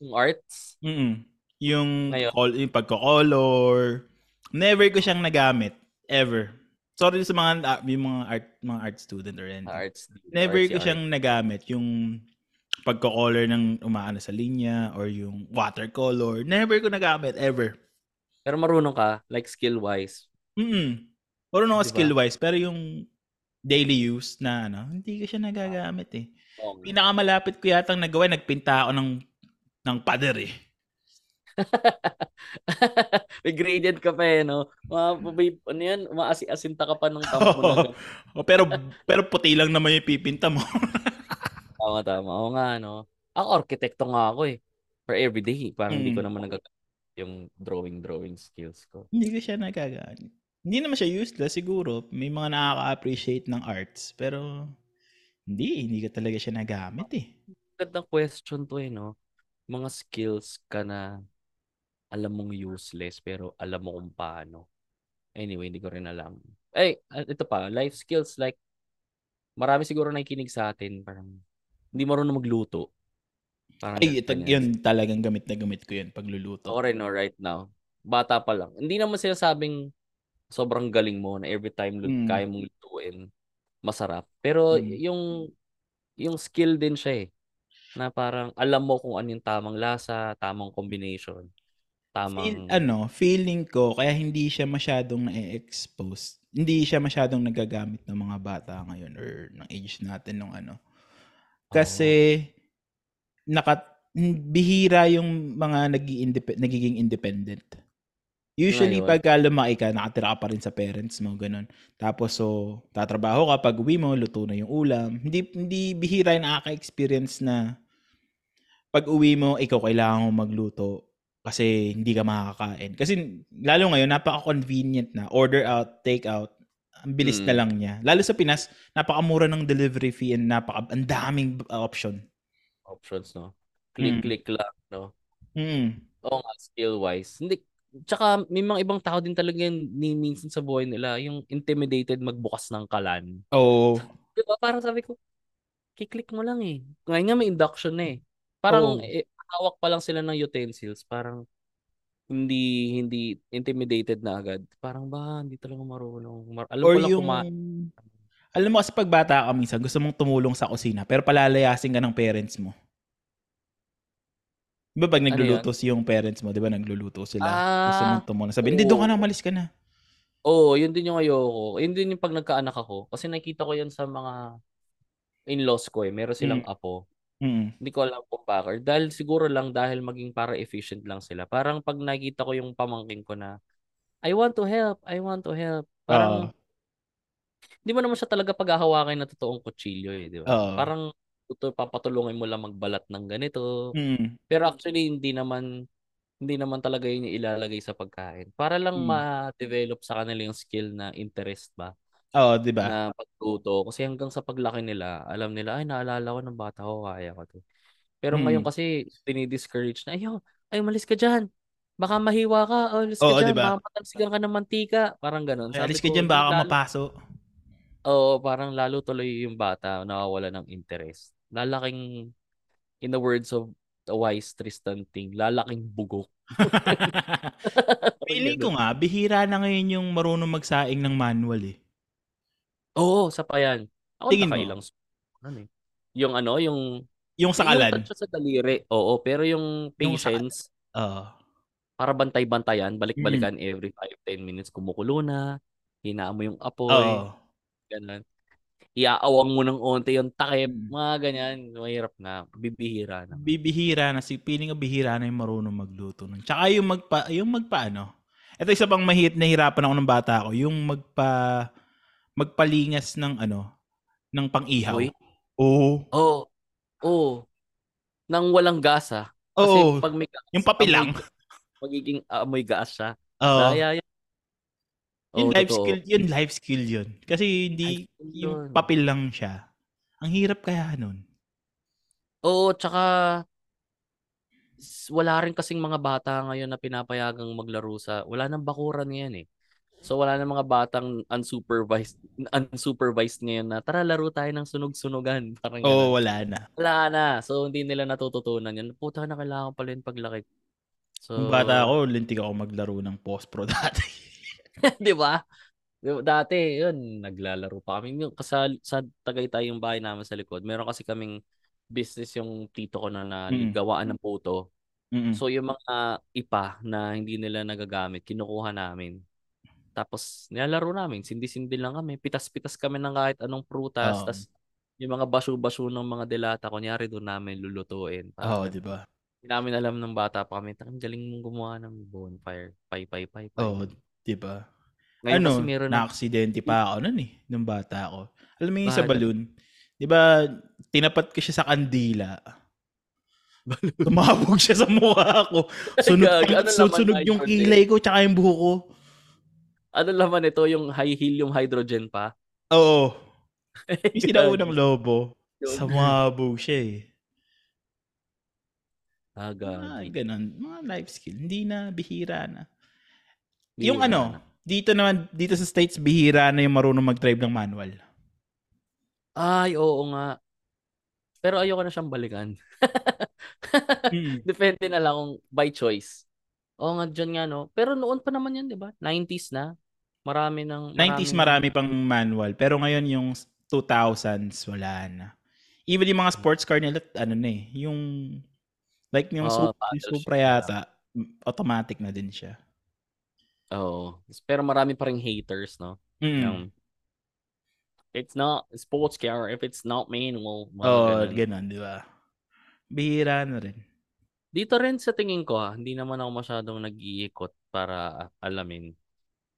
Yung arts? Mm-mm. Yung, col- yung pagko-color. Never ko siyang nagamit. Ever. Sorry sa mga, uh, yung mga, art, mga art student or anything. Arts, Never arts, ko siyang art. nagamit. Yung pagko-color ng umaano sa linya or yung watercolor. Never ko nagamit. Ever. Pero marunong ka? Like skill-wise? Mm-mm. Marunong ka diba? Skill-wise. Pero yung daily use na ano, hindi ko siya nagagamit eh. Okay. Pinakamalapit ko yata ang nagawa, nagpinta ako ng, ng pader eh. May gradient ka pa eh, no? May, ano yan? Maasinta ka pa ng kampo. Oh, oh, pero, pero puti lang naman yung pipinta mo. Tama, tama. Oo nga, no? Ako, arkitekto nga ako eh. For everyday. Parang hindi mm. ko naman nagagamit yung drawing-drawing skills ko. Hindi ko siya nagagamit. Hindi naman siya useless siguro. May mga nakaka-appreciate ng arts. Pero, hindi. Hindi ka talaga siya nagamit eh. Gandang question to eh, no? Mga skills ka na alam mong useless pero alam mo kung paano. Anyway, hindi ko rin alam. Eh, ito pa, life skills like marami siguro nakikinig sa atin parang hindi marunong magluto. Parang ay, ito, yun talagang gamit na gamit ko yun pagluluto. Okay, no, right now. Bata pa lang. Hindi naman sinasabing sobrang galing mo na every time mm. kaya mong lutuin masarap. Pero mm. yung yung skill din siya eh. Na parang alam mo kung ano yung tamang lasa, tamang combination. Tamang... Feel, ano, feeling ko, kaya hindi siya masyadong na-expose. Hindi siya masyadong nagagamit ng mga bata ngayon or ng age natin nung ano. Kasi, oh. naka, bihira yung mga nag-i-indep- nagiging independent. Usually, ngayon. Pag lumaki ka, nakatira ka pa rin sa parents mo, ganun. Tapos, so, tatrabaho ka, pag uwi mo, luto na yung ulam. Hindi, hindi bihira yung nakaka-experience na pag uwi mo, ikaw kailangan mong magluto. Kasi hindi ka makakain. Kasi lalo ngayon, napaka-convenient na. Order out, take out. Ang bilis mm. na lang niya. Lalo sa Pinas, napakamura ng delivery fee and napaka- ang daming option. Options, no? Click-click mm. lang, no? Mm. Oo nga, skill-wise. Hindi, tsaka may mga ibang tao din talaga yung minsan sa buhay nila, yung intimidated magbukas ng kalan. Oo. Oh. Diba? Parang sabi ko, kiklik mo lang eh. Ngayon nga may induction na eh. Parang... Oh. Eh, hawak pa lang sila ng utensils, parang hindi hindi intimidated na agad. Parang ba hindi talaga marunong. Alam ko lang yung... kumain. Alam mo kasi pagbata ka minsan gusto mong tumulong sa kusina pero palalayasin ka ng parents mo. Diba pag nagluluto ano si yung parents mo, diba nagluluto sila. Ah, gusto mong tumulong. Sabi, hindi doon ka na, umalis ka na. Oo, oh, yun din yung ayoko. Yun din yung pag nagkaanak ako. Kasi nakita ko yun sa mga in-laws ko eh. Meron silang mm. apo. Mm-hmm. Hindi ko alam kung bakit. Dahil siguro lang dahil maging para efficient lang sila. Parang pag nakita ko yung pamangkin ko na I want to help, I want to help. Parang uh, hindi mo naman siya talaga paghahawakan na totoong kutsilyo eh, di ba? Uh, parang tuto papatulungin mo lang magbalat ng ganito. Mm-hmm. Pero actually hindi naman hindi naman talaga yun yung ilalagay sa pagkain. Para lang mm-hmm. ma-develop sa kanila yung skill na interest ba. Oo, oh, di ba? Na pagluto. Kasi hanggang sa paglaki nila, alam nila, ay, naalala ko ng bata ko, kaya ko to. Pero hmm. ngayon kasi, dinidiscourage na, ayaw, ay, malis ka dyan. Baka mahiwa ka, alis ka oh, dyan, diba? Baka matamsigan ka ng mantika. Parang ganun. Ay, alis ka ko, dyan, baka lalo, mapaso. Oo, parang lalo tuloy yung bata, nakawala ng interest. Lalaking, in the words of a wise Tristan thing, lalaking bugok. Piling ko nga, bihira na ngayon yung marunong magsaing ng manual eh. Oo, sa payan. Ako nakailang ano eh. Yung ano, yung yung sakalan. Yung sa daliri. Oo, pero yung patience. Yung uh, para bantay-bantayan, balik-balikan mm. every five to ten minutes kumukulo na. hinaan mo yung apoy, oh. Ganun. Iaawang mo ng onte yung takip, mga ganyan, mahirap na, bibihira na. Bibihira na, si piling ng bihira na yung marunong magluto. Tsaka yung magpa, yung magpaano. Ito isa bang mahirap na hirapan ako ng bata ko, yung magpa magpalingas ng ano, ng pang-ihaw. Oo. Oo. Oo. Nang walang gasa. Kasi oh, pag may gas, yung papilang. Magiging amoy gas siya. Oo. Kaya yung oh, life totoo. Skill yun, life skill yun. Kasi hindi, yung papel lang siya. Ang hirap kaya nun. Oo, tsaka wala rin kasing mga bata ngayon na pinapayagang maglaro sa, wala nang bakuran ngayon eh. So wala nang mga batang unsupervised unsupervised ngayon na tara laro tayo ng sunog-sunugan. Parang oo, oh, wala na. Wala na. So hindi nila natututunan yun. Puta na, kailangan pala yung paglaki. So, yung bata ako, lintik ako maglaro ng post-pro dati. Di ba? Dati, yun, naglalaro pa kami. Kasal, sa Tagaytay yung bahay namin sa likod, meron kasi kaming business yung tito ko na nagawaan mm. ng puto. Mm-mm. So, yung mga ipa na hindi nila nagagamit, kinukuha namin. Tapos, nilalaro namin. Sindi-sindi lang kami. Pitas-pitas kami ng kahit anong prutas. Um, Tapos, yung mga baso-baso ng mga delata, kunyari doon namin lulutuin. Oo, oh, di ba? Hindi namin alam ng bata pa kami. Ang galing mong gumawa ng bonfire. Pay-pay-pay. Oo, diba? Ngayon ano, na-aksidente na- pa ako nun eh, nung bata ako. Alam mo yung sa balloon, diba, tinapat ko siya sa kandila. Tumabog siya sa mukha ko. Sunog, ano sunog yung kilay ko, tsaka yung buho ko. Ano laman ito, yung high helium hydrogen pa? Oo. Yung sinaunang lobo, sumabog siya eh. Ah, ganun. Ah, ganun. Mga life skill, hindi na, bihira na. Bihira yung ano, na. Dito naman, dito sa States, bihira na yung marunong mag-drive ng manual. Ay, oo nga. Pero ayoko na siyang balikan. hmm. Depende na lang kung by choice. Oo nga, dyan nga, no? Pero noon pa naman yan, di ba? nineties na. Marami ng... nineties marami pang manual. Pero ngayon yung two thousands, wala na. Even yung mga sports car nila, ano na eh, yung... Like yung oh, Supra yata, automatic na din siya. Oh, pero marami pa ring haters, no? Mm. Um, it's not sports car if it's not manual. Oh, ganun, ganun di ba? Bihira na rin. Dito rin sa tingin ko, ha, hindi naman ako masyadong nag-iikot para alamin.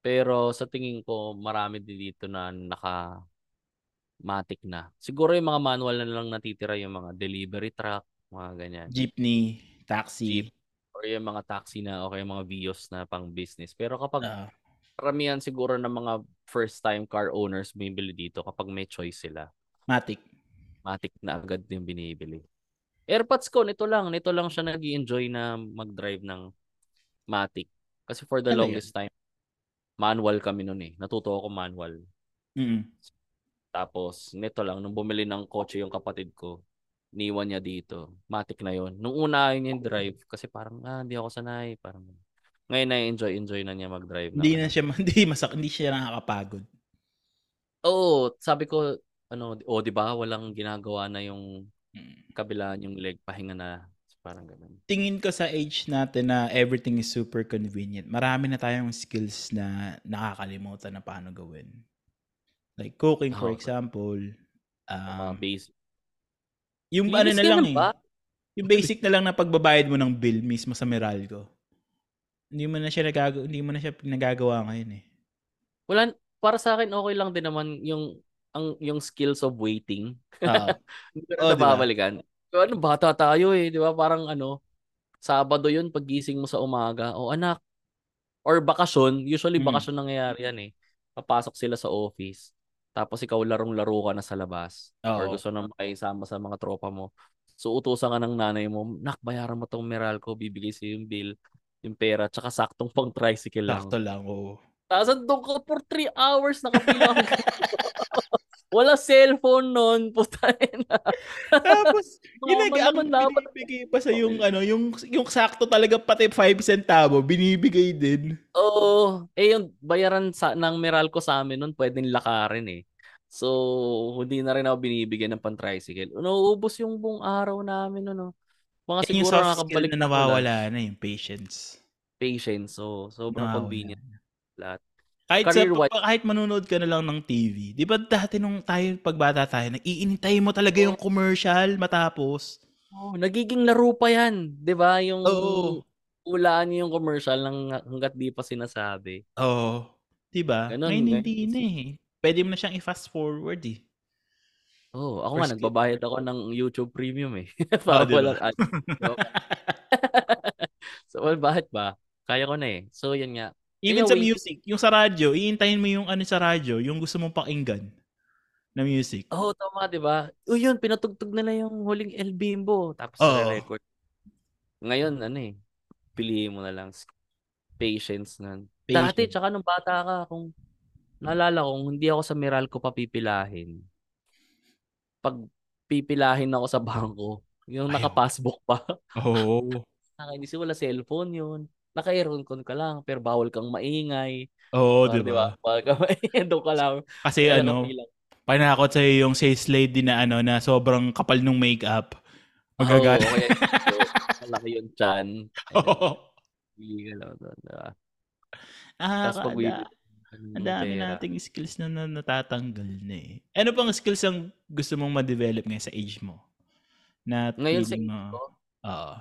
Pero sa tingin ko, marami din dito na naka-matic na. Siguro yung mga manual na lang natitira, yung mga delivery truck, mga ganyan. Jeepney, taxi. Jeep. Or yung mga taxi na, okay, yung mga Vios na pang business. Pero kapag uh, karamihan siguro ng mga first-time car owners bumibili dito kapag may choice sila. Matic. Matic na agad yung binibili. AirPods ko, nito lang. Nito lang siya nag-i-enjoy na mag-drive ng Matic. Kasi for the ano longest yun? Time, manual kami nun eh. Natuto ako manual. Mm-hmm. Tapos, nito lang. Nung bumili ng kotse yung kapatid ko, niwan niya dito. Matic na yon. Nung una yun yung drive kasi parang ah, hindi ako sanay. Parang ngayon na enjoy enjoy na niya mag-drive na. Hindi na siya hindi masak hindi siya nakakapagod. Oo, sabi ko ano, oh, 'di ba, walang ginagawa na yung kabilaan yung leg, pahinga na, parang ganun. Tingin ko sa age natin na everything is super convenient. Marami na tayong skills na nakakalimutan na paano gawin. Like cooking for oh, example, um, mga basic yung ano na lang eh. Yung basic na lang na pagbabayad mo ng bill mismo sa Meralco. Hindi mo na siya nagagawa, hindi mo na siya nagagawa ngayon eh. Wala, para sa akin okay lang din naman yung ang yung skills of waiting. Oo. Oh, babalikan. Diba? Ano, bata tayo eh, 'di ba? Parang ano, Sabado 'yun paggising mo sa umaga. O anak, or bakasyon, usually hmm. bakasyon nangyayari yan eh. Papasok sila sa office. Tapos ikaw larong-laro ka na sa labas. Oh. Or gusto nang makisama sa mga tropa mo. So utusan ka ng nanay mo, nak, bayaran mo tong Meralco, bibigay sa'yo yung bill, yung pera, tsaka saktong pang tricycle lang. Sakto lang, oo. Oh. Tapos andun ka for three hours nakapila. Wala cellphone nun, putain na. Tapos, ginagaman dapat bibigay pa sa yung okay. ano, yung yung sakto talaga pati five centavo, binibigay din. Oo, eh yung bayaran sa ng Meralco sa amin nun, pwedeng lakarin eh. So, hindi na rin ako binibigyan ng pan-tricycle. Nauubos yung buong araw namin ano. Mga eh, siguro nakakabalik na nawawala na, na yung patience. Patience, so sobrang no, convenient. Lahat. Kahit, sa, kahit manunood ka na lang ng T V. Di ba dati nung tayo, pagbata tayo, nag-iinintay mo talaga yung commercial matapos. Oh, nagiging laro pa yan. Di ba? Yung oh. ulaan yung commercial ng, hanggat di pa sinasabi. Oo. Oh. Di ba? Ngayon hindi na eh. Pwede mo na siyang i-fast forward eh. Oo. Oh, ako nga, nagbabayad ako ng YouTube Premium eh. Para oh, walang ad. So, well, bakit ba? Kaya ko na eh. So, yan nga. Even sa music, yung sa radyo, iintayin mo yung ano sa radyo, yung gusto mong pakinggan na music. Oo, oh, tama, di ba? O yun, pinatugtog na lang yung huling El Bimbo, tapos oh. record. Ngayon, ano eh, piliin mo na lang. Patience na. Patience. Dati, tsaka nung bata ka, kung naalala ko, kung hindi ako sa Meralco papipilahin, pag pipilahin ako sa bangko, yung naka-passbook pa. Oo. Oh. Nakainis, wala cellphone yun. Naka-aircon ka lang, pero bawal kang maingay. Oo, oh, di ba? Bawal kang maingay, doon ka lang. Kasi kaya ano, panakot sa'yo yung sales lady na ano, na sobrang kapal nung make-up. Magagano. Oo, oh, kaya so, malaki yung chan. Oo. Hindi ka lang doon, di ba? Ah, ang dami nating skills na natatanggal na eh. Ano pang skills ang gusto mong ma-develop ngayon sa age mo? Na ngayon sa age mo? Oo.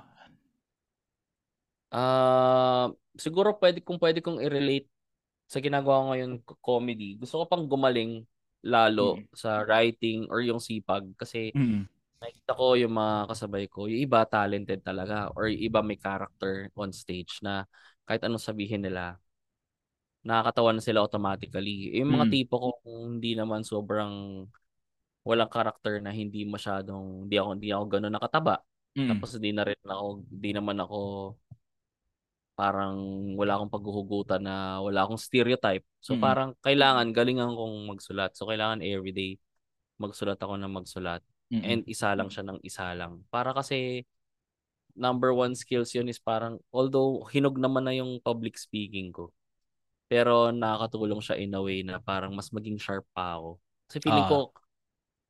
Uh, siguro pwede kung pwede kong i-relate sa ginagawa ko ngayon comedy. Gusto ko pang gumaling lalo mm. sa writing or yung sipag kasi mm. nakita ko yung mga kasabay ko, yung iba talented talaga or yung iba may character on stage na kahit anong sabihin nila nakakatawa na sila automatically. Yung mga mm. tipo ko kung hindi naman sobrang walang character na hindi masyadong hindi ako, hindi ako gano'n nakataba. Mm. Tapos hindi na rin ako, hindi naman ako parang wala akong paghuhugutan na wala akong stereotype. So mm. parang kailangan, galingan kong magsulat. So kailangan everyday magsulat ako ng magsulat. Mm-hmm. And isa lang siya ng isa lang. Para kasi number one skills yun is parang although hinog naman na yung public speaking ko. Pero nakakatulong siya in a way na parang mas maging sharp pa ako. Kasi feeling ah. ko,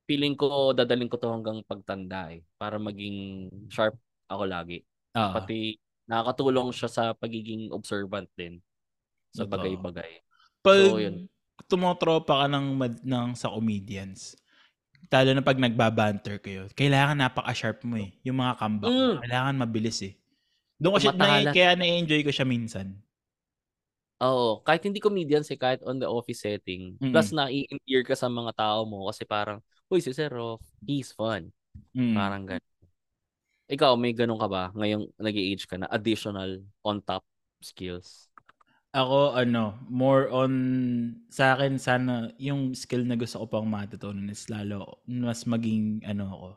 feeling ko dadaling ko to hanggang pagtanda eh. Para maging sharp ako lagi. Ah. Pati nakakatulong siya sa pagiging observant din sa bagay-bagay. Pag so, tumotropa ka ng, ng sa comedians, talo na pag nagbabanter kayo, kailangan napaka-sharp mo eh. Yung mga comeback, mm. kailangan mabilis eh. Doon ko siya, na, kaya na-enjoy ko siya minsan. Oo, kahit hindi comedians eh, kahit on the office setting. Mm-hmm. Plus na-i-ear ka sa mga tao mo kasi parang, uy, si Sir Rolf, he's fun. Mm. Parang ganun. Ikaw, may ganun ka ba? Ngayong nag-i-age ka na additional on-top skills? Ako, ano, more on sa akin, sana yung skill na gusto ko pang matutunan is lalo mas maging, ano ako,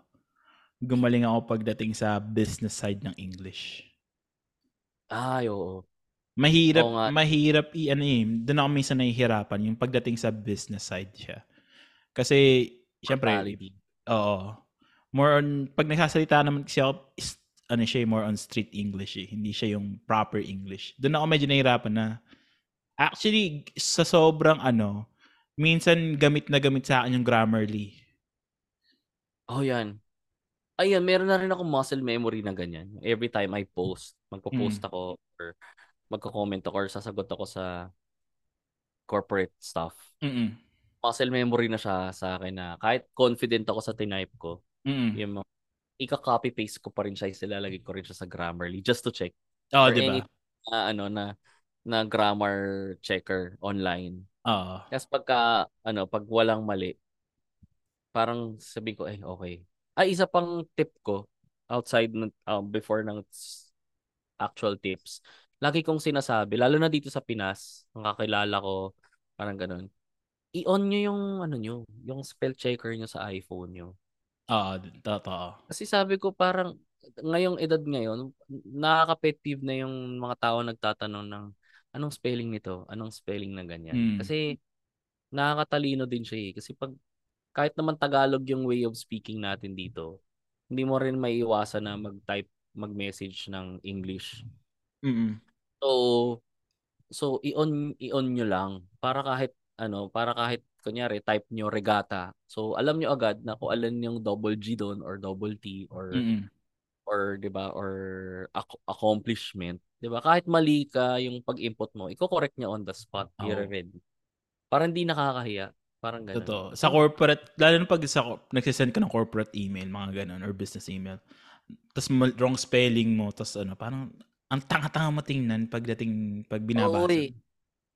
gumaling ako pagdating sa business side ng English. Ay, oo. Mahirap, oo mahirap, i-ano eh, doon ako minsan nahihirapan yung pagdating sa business side siya. Kasi, syempre, oo. More on, pag nagsasalita naman kasi ako, is, ano siya, more on street English eh. Hindi siya yung proper English. Doon ako medyo nahirapan na, actually, sa sobrang ano, minsan gamit na gamit sa akin yung Grammarly. Oh, yan. Ayan, meron na rin akong muscle memory na ganyan. Every time I post, magpo-post mm. ako or magko-comment ako or sasagot ako sa corporate stuff. Mm-mm. Muscle memory na siya sa akin na kahit confident ako sa tinype ko, Mm-hmm. ika-copy-paste ko pa rin siya, ilalagay ko rin siya sa Grammarly just to check. Oh, di ba? Uh, ano, na, na grammar checker online. Oo. Oh. Kasi pagka, ano, pag walang mali, parang sabi ko, eh, okay. Ay, isa pang tip ko, outside, uh, before ng actual tips, lagi kong sinasabi, lalo na dito sa Pinas, ang kakilala ko, parang ganun, i-on nyo yung, ano nyo, yung spell checker nyo sa iPhone nyo. Ah, totoo. Kasi sabi ko parang ngayong edad ngayon, nakaka-pet peeve na yung mga tao nagtatanong ng anong spelling nito, anong spelling na ganyan. Mm. Kasi nakakatalino din siya eh. Kasi pag kahit naman Tagalog yung way of speaking natin dito, hindi mo rin maiiwasan na mag-type, mag-message ng English. Mm-mm. So so i-on i-on niyo lang para kahit ano, para kahit kunyari, type nyo regata. So, alam nyo agad na kung alam yung double G doon or double T or mm-hmm. or 'di ba or ac- accomplishment, 'di ba? Kahit mali ka yung pag-input mo, i-correct niya on the spot, oh. Ready. Parang hindi nakakahiya, parang ganun. Totoo. Sa corporate, lalo na pag sa nagsesend ka ng corporate email, mga ganun or business email. Tapos wrong spelling mo, tapos ano, parang ang tanga-tanga matingnan pagdating pag binabasa. Oo, eh.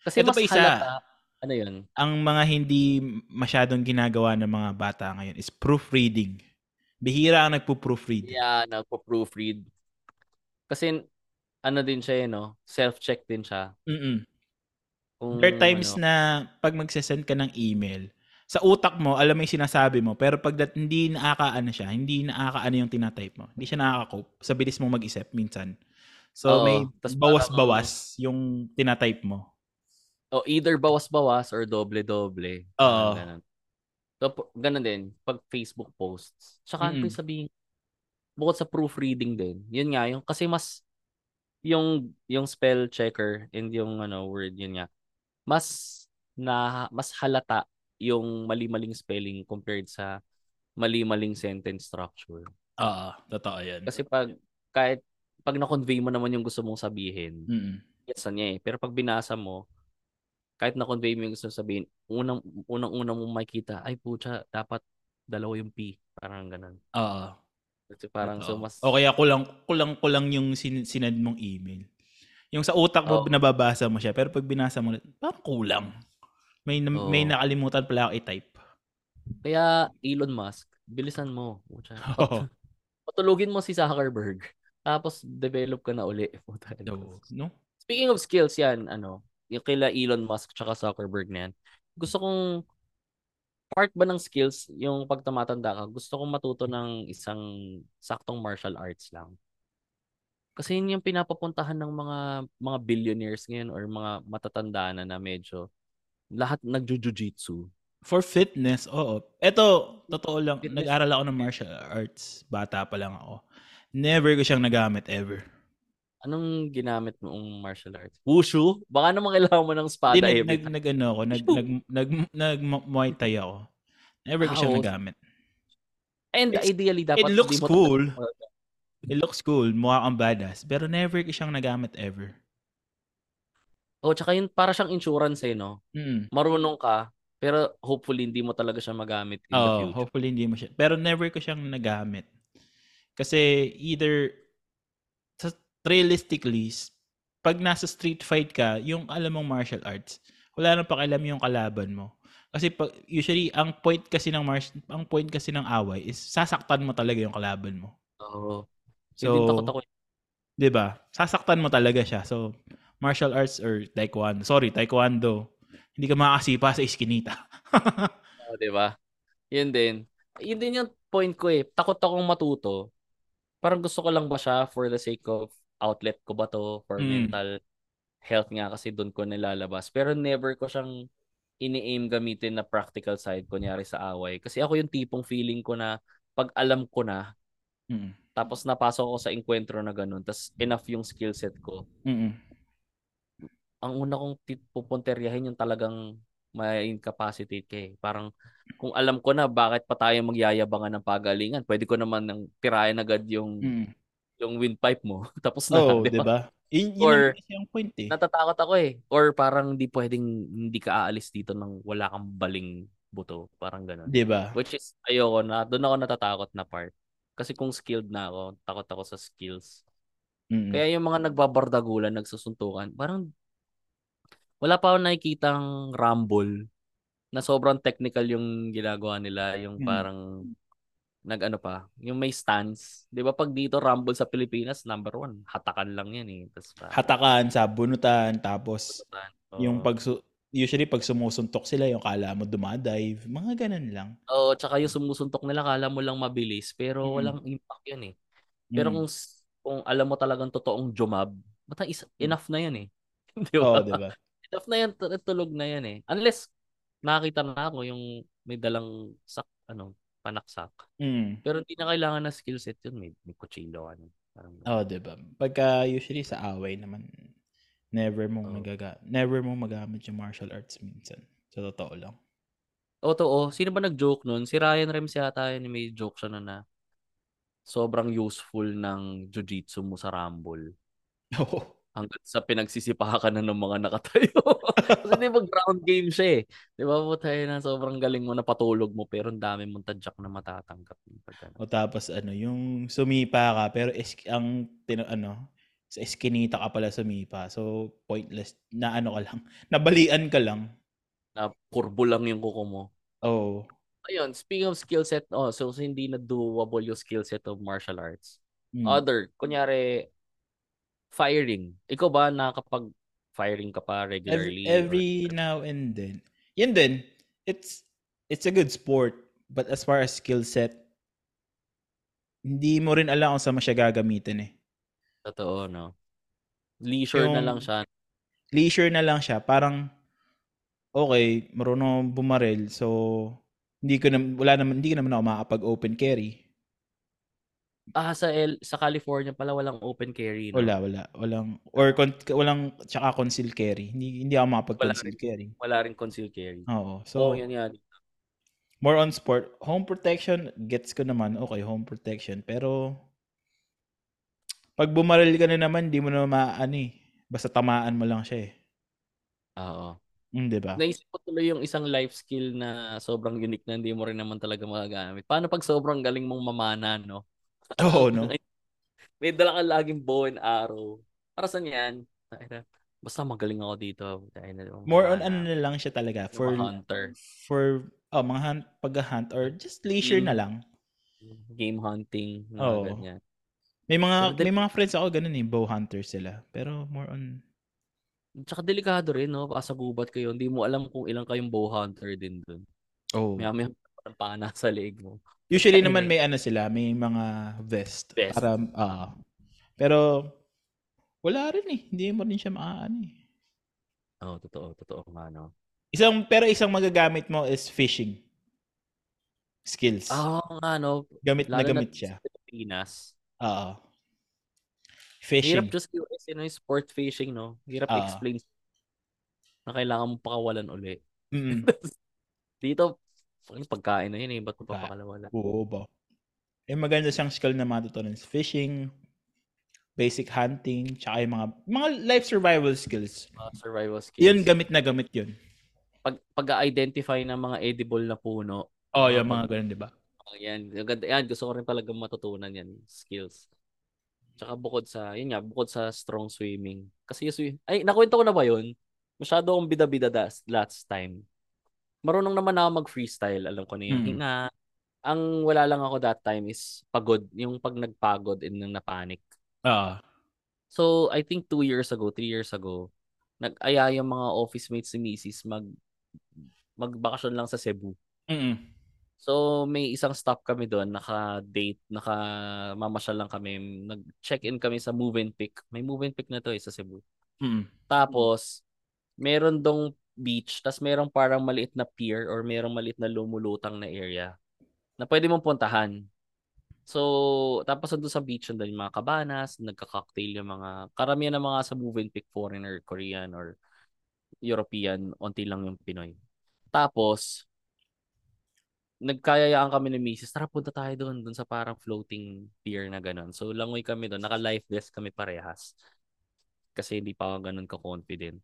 Kasi ito pa isa. Halata, ano 'yun? Ang mga hindi masyadong ginagawa ng mga bata ngayon is proofreading. Bihira ang nagpo-proofread. Yeah, nagpo-proofread. Kasi ano din siya eh, no? Self-check din siya. Mm-mm. Kung, there are times ano, na pag magsesend ka ng email, sa utak mo, alam mo yung sinasabi mo, pero pag dat- hindi nakakaano siya, hindi nakakaano yung tinatype mo, hindi siya nakaka-cope, sa bilis mong mag-isip minsan. So, oh, may bawas-bawas parang, yung tinatype mo. O, oh, either bawas-bawas or doble-doble. Oo. Oh. So, ganun din, pag Facebook posts. Tsaka, mm-hmm. sabihin, bukod sa proofreading din, yun nga, yung, kasi mas, yung, yung spell checker and yung, ano, word, yun nga, mas, na, mas halata yung mali-maling spelling compared sa mali-maling sentence structure. Ah, uh, totoo yan. Kasi pag, kahit, pag na-convey mo naman yung gusto mong sabihin, mm-hmm. gets niya eh. Pero pag binasa mo, kahit na-convey mo yung gusto sabihin, unang, unang-unang mong makita, ay pucha, dapat dalawa yung P. Parang ganun. Oo. Kasi parang so mas... O kaya kulang, kulang, kulang yung sin- sinad mong email. Yung sa utak mo, oh. nababasa mo siya, pero pag binasa mo, parang kulang. May, oh. may nakalimutan pala ako i-type. Kaya Elon Musk, bilisan mo. Pucha. Oh. Patulugin mo si Zuckerberg. Tapos develop ka na uli. No, no? Speaking of skills yan, ano, yung kila Elon Musk tsaka Zuckerberg na yan. Gusto kong, part ba ng skills, yung pagtamatanda ka, gusto kong matuto ng isang saktong martial arts lang. Kasi yun yung pinapapuntahan ng mga mga billionaires ngayon or mga matatanda na na medyo lahat nagju-jiu-jitsu. For fitness, oo. Eto, totoo lang, fitness. Nag-aral ako ng martial arts. Bata pa lang ako. Never ko siyang nagamit, ever. Anong ginamit mo ang martial arts? Wushu? Baka naman kailangan mo ng spada. Hindi, nag, nag, ano ako, nag, nag, nag, nag, Muay Thai ako. Never ko siyang nagamit. And it's, ideally, dapat... It looks cool. It looks cool. Mukha kang badass. Pero never ko siyang nagamit ever. Oh, tsaka yun, para siyang insurance eh, no? Mm. Marunong ka, pero hopefully hindi mo talaga siya magamit in oh, the future. Hopefully hindi mo siya. Pero never ko siyang nagamit. Kasi either... Realistically, pag nasa street fight ka, yung alam mong martial arts, wala nang pakialam yung kalaban mo. Kasi pag, usually, ang point kasi ng martial, ang point kasi ng away is sasaktan mo talaga yung kalaban mo. Oo. So, di ba? Sasaktan mo talaga siya. So, martial arts or taekwondo. Sorry, taekwondo. Hindi ka makakasipa sa iskinita. Oo, di ba? Yun din. Yun din yung point ko eh. Takot akong matuto. Parang gusto ko lang ba siya for the sake of outlet ko ba to for mm. mental health nga kasi doon ko nilalabas. Pero never ko siyang ini-aim gamitin na practical side kunyari sa away. Kasi ako yung tipong feeling ko na pag alam ko na mm. tapos napasok ko sa enkwentro na ganun tapos enough yung skill set ko. Mm-mm. Ang una kong pupunteriyahin yung talagang may incapacitate ka eh. Parang kung alam ko na bakit pa tayo magyayabangan ng pagalingan, pwede ko naman ng tirayan agad yung mm. yung windpipe mo. Tapos na, oh, di ba? Yun, yun or, yung point eh. Natatakot ako eh. Or parang hindi pwedeng, hindi ka aalis dito nang wala kang baling buto. Parang ganun. Di ba? Which is, ayoko na. Doon ako natatakot na part. Kasi kung skilled na ako, takot ako sa skills. Mm-hmm. Kaya yung mga nagbabardagulan, nagsusuntukan, parang wala pa ako nakikitang rumble na sobrang technical yung ginagawa nila. Yung mm-hmm. parang... nag-ano pa, yung may stance. Di ba pag dito, rumble sa Pilipinas, number one, hatakan lang yan eh. Tapos, hatakan, sabunutan, tapos bunutan, oh. yung pag, usually pag sumusuntok sila, yung kala mo dumadive, mga ganun lang. Oo, oh, tsaka yung sumusuntok nila, kala mo lang mabilis, pero mm. walang impact yun eh. Pero mm. kung, kung alam mo talagang totoong jumab, is, enough na yun eh. Di ba? Oh, diba? Enough na yan, tulog na yan eh. Unless, nakita na ako yung may dalang sak, ano, panaksak. Mm. Pero hindi na kailangan na skill set yun. May, may kutsilo. Ano, oh, diba? Pagka usually sa away naman, never mong, oh. magaga- never mong magamit yung martial arts minsan. Sa totoo lang. O, totoo. Sino ba nag-joke nun? Si Ryan Rems yata yun. May joke siya na na sobrang useful ng jiu-jitsu mo sa Rumble. Oo. Hanggang sa pinagsisipakan na ng mga nakatayo. Kasi di ba ground game siya eh. Di ba po tayo na sobrang galing mo, napatulog mo, pero ang dami mong tadyak na matatanggap. O tapos ano, yung sumipa ka, pero is, ang tino, ano, sa eskinita ka pala sumipa. So pointless, na ano ka lang, nabalian ka lang. Na kurbo lang yung kuko mo. Oo. Oh. Ayun, speaking of skill set, oh, so hindi na doable yung skill set of martial arts. Hmm. Other, kunyari, firing. Ikaw ba nakakapag-firing ka pa regularly? Every, every or... now and then. Yun din. It's it's a good sport. But as far as skill set, hindi mo rin alam kung saan mo siya gagamitin eh. Totoo, no? Leisure yung, na lang siya. Leisure na lang siya. Parang, okay, marunong bumaril. So, hindi ko na, wala naman, hindi ko naman ako makakapag-open carry. Ah, sa El, sa California pala walang open carry, no? Wala, wala. Walang or con, walang tsaka conceal carry. Hindi hindi ako makapag-conceal carry. Wala rin conceal carry. Oo. So, oh, yan yan. More on sport, home protection gets ko naman. Okay, home protection, pero pag bumaril ka na naman, di mo na maano eh. Basta tamaan mo lang siya eh. Oo. Mm, di ba? Naisip ko tuloy yung isang life skill na sobrang unique na hindi mo rin naman talaga magagamit. Paano pag sobrang galing mong mamana, no? Oo, oh, no? May dala ka laging bow and arrow. Para saan yan? Basta magaling ako dito. More on ano na lang siya talaga. For hunter. For, oh, mga hunt, pag-hunt or just leisure game, na lang. Game hunting. Mga oh. Ganyan. May mga, so, may mga friends ako ganun eh. Bow hunter sila. Pero more on... Tsaka delikado rin, no? Asagubat kayo. Hindi mo alam kung ilang kayong bow hunter din dun. Oh. May may paan nasa leeg mo. Usually naman may ano sila, may mga vest. Best. Para, uh, pero wala rin eh. Hindi mo rin siya maaan eh. Oo, oh, totoo. Totoo nga, no? Isang, pero isang magagamit mo is fishing skills. Oo oh, nga, no? Gamit lalo na gamit na siya. Lalo na sa Pilipinas. Oo. Fishing. Hirap just U S, you know, sport fishing, no? Hirap uh-oh. explain na kailangan mo pakawalan uli. Mm-hmm. Dito, yung pagkain na yun eh. Ba't ko pa pakalawala? Oo ba? Eh maganda siyang skill na matutunan. Fishing, basic hunting, tsaka yung mga, mga life survival skills. Uh, survival skills. Yun, gamit na gamit yun. Pag, pag-identify ng mga edible na puno. Oh, yung mga ganun, di ba? Oh, yan. Yan, gusto ko rin talaga matutunan yan. Skills. Tsaka bukod sa, yun nga, bukod sa strong swimming. Kasi yung swimming, ay, nakwento ko na ba yun? Masyado akong bida-bida das, last time. Marunong naman ako mag-freestyle. Alam ko na yun. Hmm. Na, ang wala lang ako that time is pagod. Yung pag nagpagod and nang napanik. Uh. So, I think two years ago, three years ago, nag-aya yung mga office mates ni Misis mag magbakasyon lang sa Cebu. Mm-mm. So, may isang stop kami doon. Naka-date. Naka-mamasyal lang kami. Nag-check-in kami sa Movenpick. May Movenpick na to eh sa Cebu. Mm-mm. Tapos, meron dong beach, tas merong parang maliit na pier or merong maliit na lumulutang na area na pwede mong puntahan. So, tapos doon sa beach doon yung mga kabanas, nagka-cocktail yung mga, karamihan ng mga sa Movenpick foreigner, Korean or European, onti lang yung Pinoy. Tapos, nagkayayaan kami ni Misis, tara punta tayo doon, doon sa parang floating pier na ganun. So, langoy kami doon, naka-life vest kami parehas. Kasi hindi pa ako ganun ka-confident.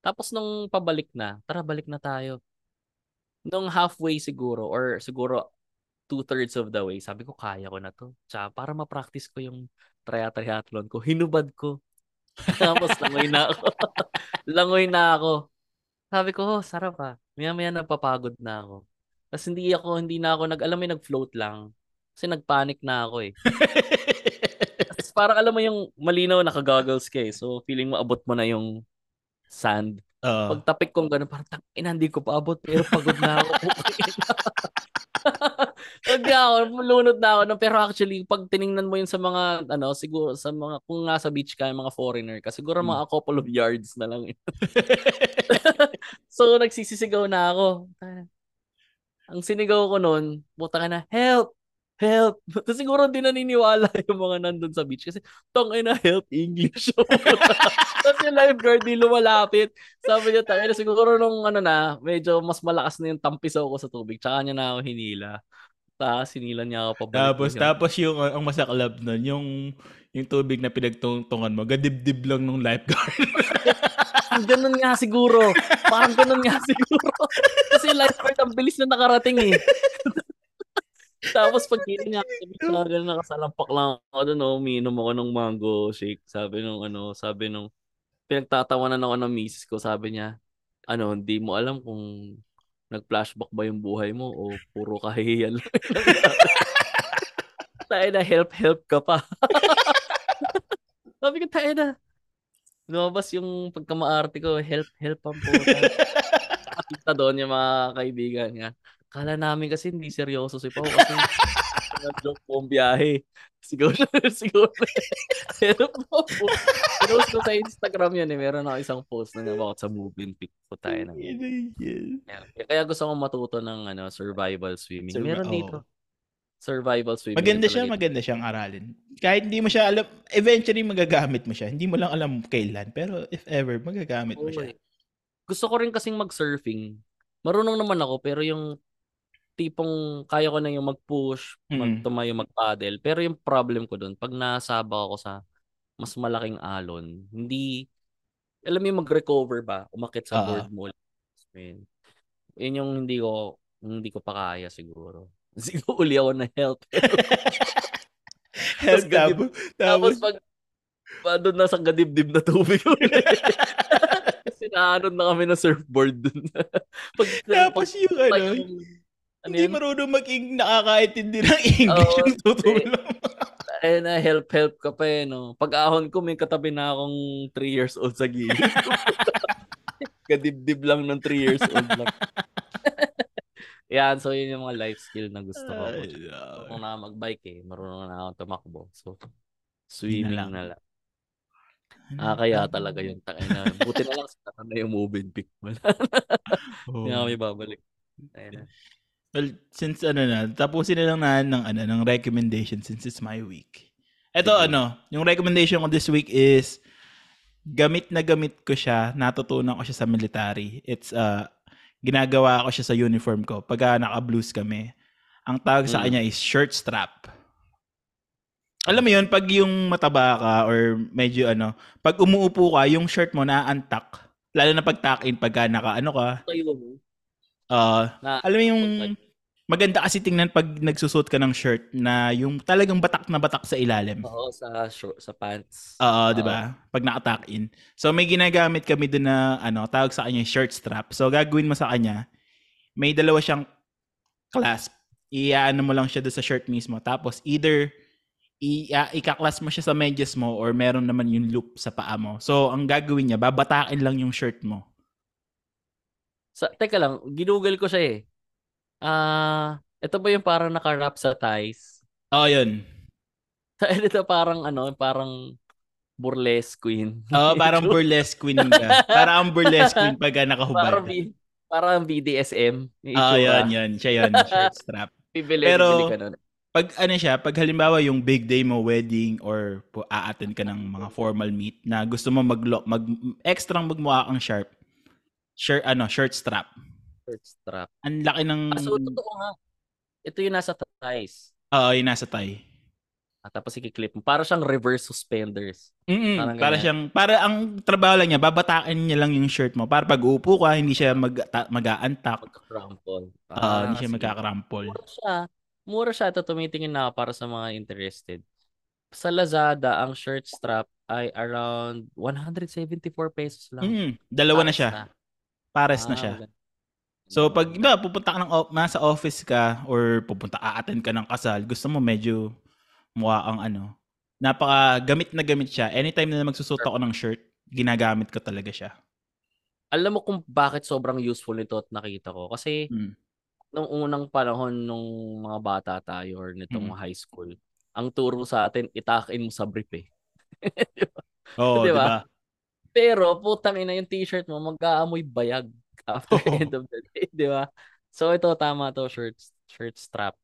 Tapos nung pabalik na, tara balik na tayo. Nung halfway siguro or siguro two-thirds of the way, sabi ko kaya ko na to. Tsaka para ma-practice ko yung triathlon ko, hinubad ko. Tapos langoy na ako. langoy na ako. Sabi ko, oh, sarap ah. Maya-maya napapagod na ako. Tapos hindi ako, hindi na ako, nag, alam mo nag-float lang. Kasi nagpanic na ako eh. Tapos parang alam mo yung malinaw nakagaggles ka eh. So feeling mo abot mo na yung sand. Uh, Pagtapik kong gano'n, parang takin, hindi ko paabot, pero pagod na ako. Hindi ako, malunod na ako. Pero actually, pag tiningnan mo yun sa mga, ano, siguro, sa mga, kung nasa beach ka, mga foreigner ka, siguro hmm. mga couple of yards na lang. So, nagsisisigaw na ako. Ang sinigaw ko noon, buta ka na, help! Help! So, siguro di naniniwala yung mga nandun sa beach kasi, tangay na, help English. Tapos yung lifeguard, di lumalapit. Sabi niya, tangay na, siguro nung ano na, medyo mas malakas na yung tampisaw ko sa tubig. Tsaka niya na ako hinila. ta, sinilan niya ako pabalik. Tapos, tapos yung, ang masaklap nun, yung, yung tubig na pinagtungtungan mo, gadibdib lang nung lifeguard. Ganun nga siguro. Parang ganun nga siguro. Kasi lifeguard, ang bilis na nakarating eh. Tapos pag hindi niya ganun, nakasalampak lang ako doon, oh, uminom ako ng mango shake. Sabi nung ano, sabi nung pinagtatawanan ako ng misis ko, sabi niya, ano, hindi mo alam kung nag-flashback ba yung buhay mo o puro kahihiyan lang. Tayo na, help, help ka pa. Sabi ko, tayo na. Lumabas yung pagkamaarte ko, help, help ang po. Kita doon yung mga kaibigan niya. Kala namin kasi hindi seryoso si Pao kasi nag-joke po ang biyahe. Siguro, siguro. Pero po, po. Pinost ko sa Instagram yun eh. Meron ako isang post na about sa Movenpick po tayo. Ng... Yeah. Kaya gusto kong matuto ng ano, survival swimming. Sur- Meron oh. dito. Survival swimming. Maganda siya, dito. Maganda siyang aralin. Kahit hindi mo siya alam, eventually magagamit mo siya. Hindi mo lang alam kailan. Pero if ever, magagamit oh, mo siya. Gusto ko rin kasing mag-surfing. Marunong naman ako pero yung tipong kaya ko na yung mag-push, magtumayo, mag-paddle. Pero yung problem ko doon, pag nasaba ako sa mas malaking alon, hindi, alam mo mag-recover ba? Umakit sa board mo. Yun yung hindi ko, hindi ko pa kaya siguro. Siguro uli ako na help. Help tapos, tapos, tapos pag, pag doon nasa gadibdib na tubig ulit. Kasi naanon na kami na surfboard doon. Pag, tapos pag, yung pag, ano, yung, ano hindi yun? Marunong mag-ing nakakaintindi ng English oh, yung tutulong. Ayun na, help-help ka pa eh. No? Pag-ahon ko, may katabi na akong three years old sa gilid. Kadibdib lang ng three years old lang. Yan, so yun yung mga life skill na gusto ko. Kung na mag-bike eh, marunong na akong tumakbo. So, swimming na lang. Na lang. Ah, kaya talaga yung takay na. Buti na lang sa na yung Movenpick. Wala oh. na. Hindi na babalik. Ayun na. Well, since ano na, tapusin na lang na ng, ano, ng recommendation since it's my week. Ito yeah. ano, yung recommendation ko this week is gamit na gamit ko siya, natutunan ko siya sa military. It's, uh, ginagawa ko siya sa uniform ko pagka naka-blues kami. Ang tawag mm. sa kanya is shirt strap. Alam mo yun, pag yung mataba ka or medyo ano, pag umuupo ka, yung shirt mo na-untuck. Lalo na pag tuck-in pagka naka-ano ka. Uh, na, alam mo yung maganda kasi tingnan pag nagsusot ka ng shirt na yung talagang batak na batak sa ilalim. Oo, sa short, sa pants. Oo, di ba? Pag naka-tuck in. So may ginagamit kami doon na ano, tawag sa kanya shirt strap. So gagawin mo sa kanya, may dalawa siyang clasp. Iaano mo lang siya doon sa shirt mismo. Tapos either i-ikaklasp mo siya sa medyas mo or meron naman yung loop sa paa mo. So ang gagawin niya, babatakin lang yung shirt mo. Sa, teka lang, ginugol ko siya eh. Ah, uh, ito ba yung parang naka-wrap sa ties? Oo, oh, yun. Sa ito parang ano, parang burlesque queen. Oo, oh, parang burlesque queen ka. Parang burlesque queen pag nakahubad. Parang, B, parang B D S M. Oo, oh, yun, yun. Siya yun, shirt strap. Pibili, pero, pibili pag ano siya, pag halimbawa yung big day mo, wedding, or a-attend ka ng mga formal meet na gusto mo mag-lock, mag-extra magmukha kang sharp, shirt ano shirt strap shirt strap ang laki ng ah, so totoo nga ito yung nasa ties oo uh, yung nasa tie at ah, tapos i-clip mo para siyang reverse suspenders mm-hmm. para siyang para ang trabaho lang niya babatakin niya lang yung shirt mo para pag uupo ka hindi siya mag mag-aantak magka-crumple ah uh, hindi siya magka-crumple mura siya mura siya ito tumitingin na para sa mga interested sa Lazada ang shirt strap ay around one hundred seventy-four pesos lang mm-hmm. dalawa na siya na. Pares ah, na siya. So pag iba pupunta ka ng nasa office ka or pupunta a-attend ka ng kasal, gusto mo medyo mukha ang ano. Napaka gamit na gamit siya. Anytime na magsusuot ako ng shirt, ginagamit ko talaga siya. Alam mo kung bakit sobrang useful nito at nakita ko kasi hmm. nung unang panahon nung mga bata tayo or nitong hmm. high school, ang turo sa atin itakin mo sa brief eh. Oo, di ba? Pero putang ina yung t-shirt mo mag-aamoy bayag after oh. end of the day, di ba? So ito tama to shirt shirt strap.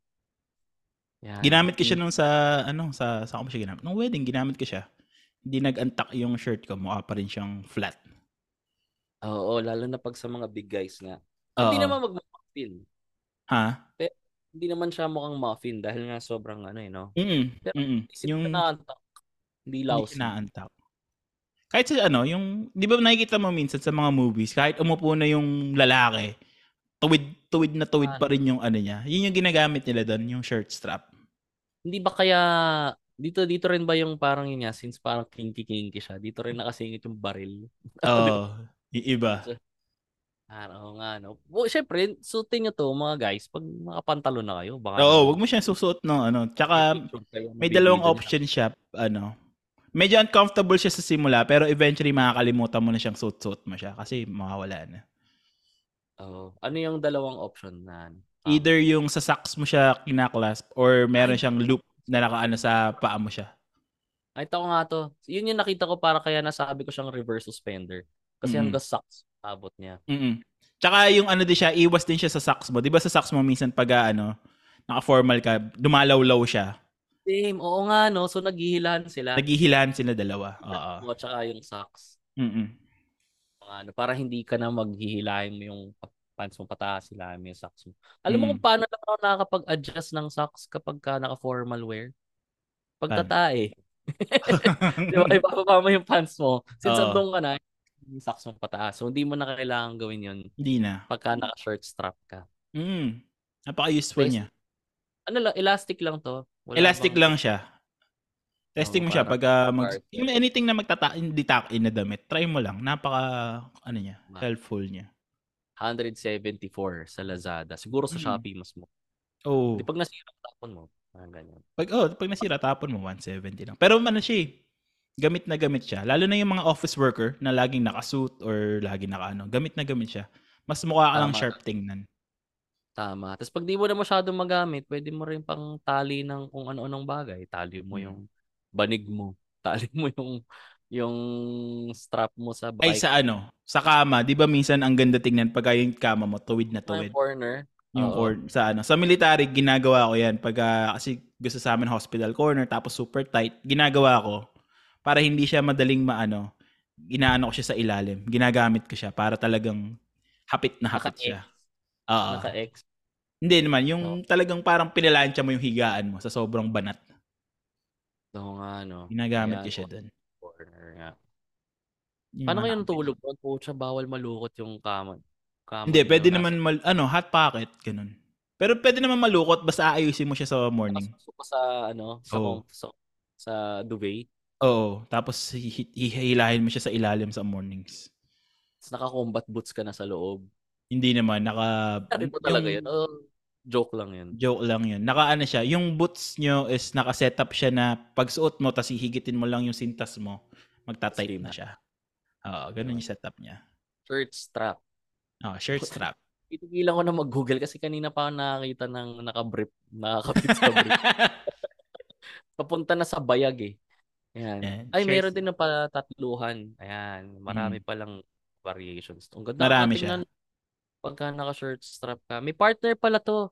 Yan. Ginamit ko siya nung sa ano sa sa ako siya ginamit. Nung wedding ginamit ko siya. Hindi nag-untuck yung shirt ko, mukha pa rin siyang flat. Oo, lalo na pag sa mga big guys nga. Hindi naman mag-feel. Ha? Pero hindi naman siya mukhang muffin dahil nga sobrang ano eh, no? Mm-hmm. Pero, mm-hmm. Yung naantak. Hindi lousy. Hindi naantak. Kahit sa ano, yung, di ba nakikita mo minsan sa mga movies, kahit umupo na yung lalaki, tuwid, tuwid na tuwid pa rin yung ano niya. Yun yung ginagamit nila doon, yung shirt strap. Hindi ba kaya, dito dito rin ba yung parang yun niya, since parang kinky-kinky siya, dito rin nakasingit yung baril. Oo, yung iba. Ano nga, no. O, syempre, suotin nyo to, mga guys, pag makapantalo na kayo, baka... Oo, wag mo siya susuot, no, ano. Tsaka, may dalawang option siya, ano. Medyo uncomfortable siya sa simula, pero eventually, makakalimutan mo na siyang suot-suot mo siya, kasi mawawala na. Oo. Ano yung dalawang option na? Um, Either yung sa socks mo siya kinaklasp, or meron siyang loop na nakaano sa paa mo siya. Ay, ito ko nga to. Yun yung nakita ko, para kaya nasabi ko siyang reverse suspender. Kasi mm-hmm. hanggang socks abot niya. Mm-mm. Tsaka yung ano din siya, iwas din siya sa socks mo. Di ba sa socks mo minsan pag ano, naka-formal ka, dumalaw-law siya. Same. Oo nga, no? So, naghihilahan sila. Naghihilahan sila dalawa. Oo. Oo, tsaka yung socks. Mm-mm. Ano, para hindi ka na maghihilahin mo yung pants mo, pataas sila yung socks mo. Alam mm. mo kung paano lang ako nakakapag-adjust ng socks kapag ka naka-formal wear? Pagtatae. Di ba? Ibababa mo yung pants mo. Since abdong ka na, yung socks mo pataas. So, hindi mo na kailangan gawin yun. Hindi na. Pagka naka-shirt strap ka. Mm. Napaka-useful niya. Ano lang, elastic lang to. Wala elastic bang... lang siya. Testing oh, mo siya pag uh, mag... anything na magtata-in, ditak-in na damit, try mo lang. Napaka, ano niya, helpful niya. one seventy-four sa Lazada. Siguro sa Shopee mas mo. Oh. Di pag nasira, tapon mo. Ah, ganyan. Pag, oh, pag nasira, tapon mo. one seventy lang. Pero ano siya gamit na gamit siya. Lalo na yung mga office worker na laging nakasuit or laging nakaano. Gamit na gamit siya. Mas mukha ka lang sharp tingnan. Tama. Tapos pag di mo na masyadong magamit, pwede mo rin pang tali ng kung ano-anong bagay. Tali mo yung banig mo. Tali mo yung yung strap mo sa bike. Ay, sa ano? Sa kama. Di ba minsan ang ganda tingnan pagka yung kama mo tuwid na tuwid? Yung corner. Yung corner. Sa ano? Sa military, ginagawa ko yan. Pagka, kasi gusto sa amin hospital corner tapos super tight. Ginagawa ko. Para hindi siya madaling maano, inaano ko siya sa ilalim. Ginagamit ko siya para talagang hapit na hapit naka-X. Siya. Oo. Naka-X. Hindi naman. Yung oh. talagang parang pinalansya mo yung higaan mo sa sobrang banat. Oo nga, no. Ginagamit ko siya doon. Paano kayo natulog? Pucha, bawal malukot yung kama. kama hindi, pwede naman, mal, ano, hot pocket, ganun. Pero pwede naman malukot, basta aayusin mo siya sa morning. Tapos sa, ano, sa, oh. sa, sa duvet. Oo, tapos hihilahin mo siya sa ilalim sa mornings. Tapos naka-combat boots ka na sa loob. Hindi naman, naka... Nari po talaga yung... yun. Oh, joke lang yun. Joke lang yun. Naka-ano siya, yung boots nyo is naka-setup siya na pagsuot mo, tapos hihigitin mo lang yung sintas mo, magtatight na siya. Oo, ganun yung setup niya. Shirt strap. Oo, shirt strap. Itigilan ko na mag-Google kasi kanina pa nakakita ng naka-brief, nakakapit sa brief. Papunta na sa bayag eh. Ayan. Ayan. Ay, sure. Meron din na patatluhan. Ayan. Marami mm. palang variations. Ang ganda marami siya. Na, pagka naka-shirt strap ka. May partner pala to.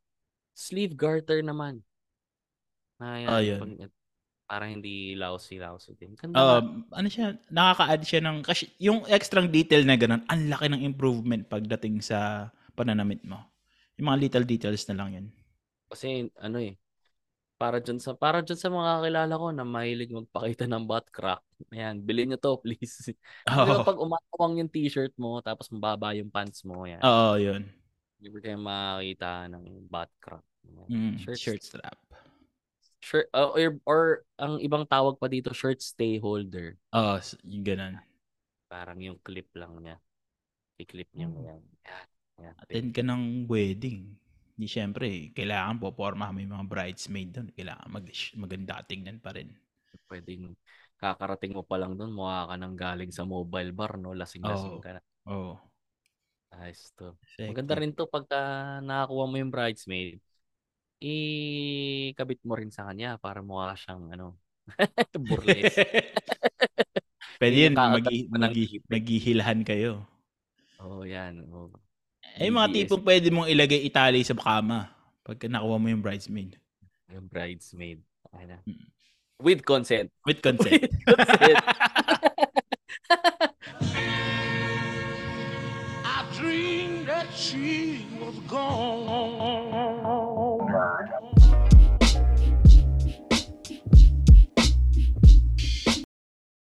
Sleeve garter naman. Ayan. Oh, yun. Pag, parang hindi lousy-lousy din. Ganda uh, ano siya? Nakaka-add siya ng... Kasi yung extra detail na ganun, ang laki ng improvement pagdating sa pananamit mo. Yung mga little details na lang yun. Kasi ano eh. Para dyan sa para dyan sa mga kilala ko na mahilig magpakita ng butt crack. Ayan, bilhin niyo to, please. Oh. Pag umatawang yung t-shirt mo tapos mababa yung pants mo, ayan. Oo, oh, 'yun. Libre kayo makita ng butt crack. Mm, shirt, shirt strap. Shirt uh, or, or ang ibang tawag pa dito, shirt stay holder. Oo, oh, yung ganun. Parang yung clip lang niya. I-clip niya mo yan. Ayan. Ayan. Attend ka ng wedding. Di siyempre, kailangan po porma may mga bridesmaid doon. Kailangan mag- maganda tingnan pa rin. Pwedeng kakarating mo pa lang doon, mukha ka nang galing sa mobile bar, no? Lasing-lasing oh, ka na. Oo. Oh. Nice to. Exactly. Maganda rin to pagka nakakuha mo yung bridesmaid, ikabit mo rin sa kanya para mukha siyang, ano, burles. Pwede yun, mag- mag- maghihilahan kayo. Oo, oh, yan. Oo. Oh. Eh, mga tipong pwede mong ilagay itali sa kama pag nakuha mo yung bridesmaid. Yung bridesmaid. Ayun. With consent. With consent. With consent. I dreamed that she was gone. Zuckerberg.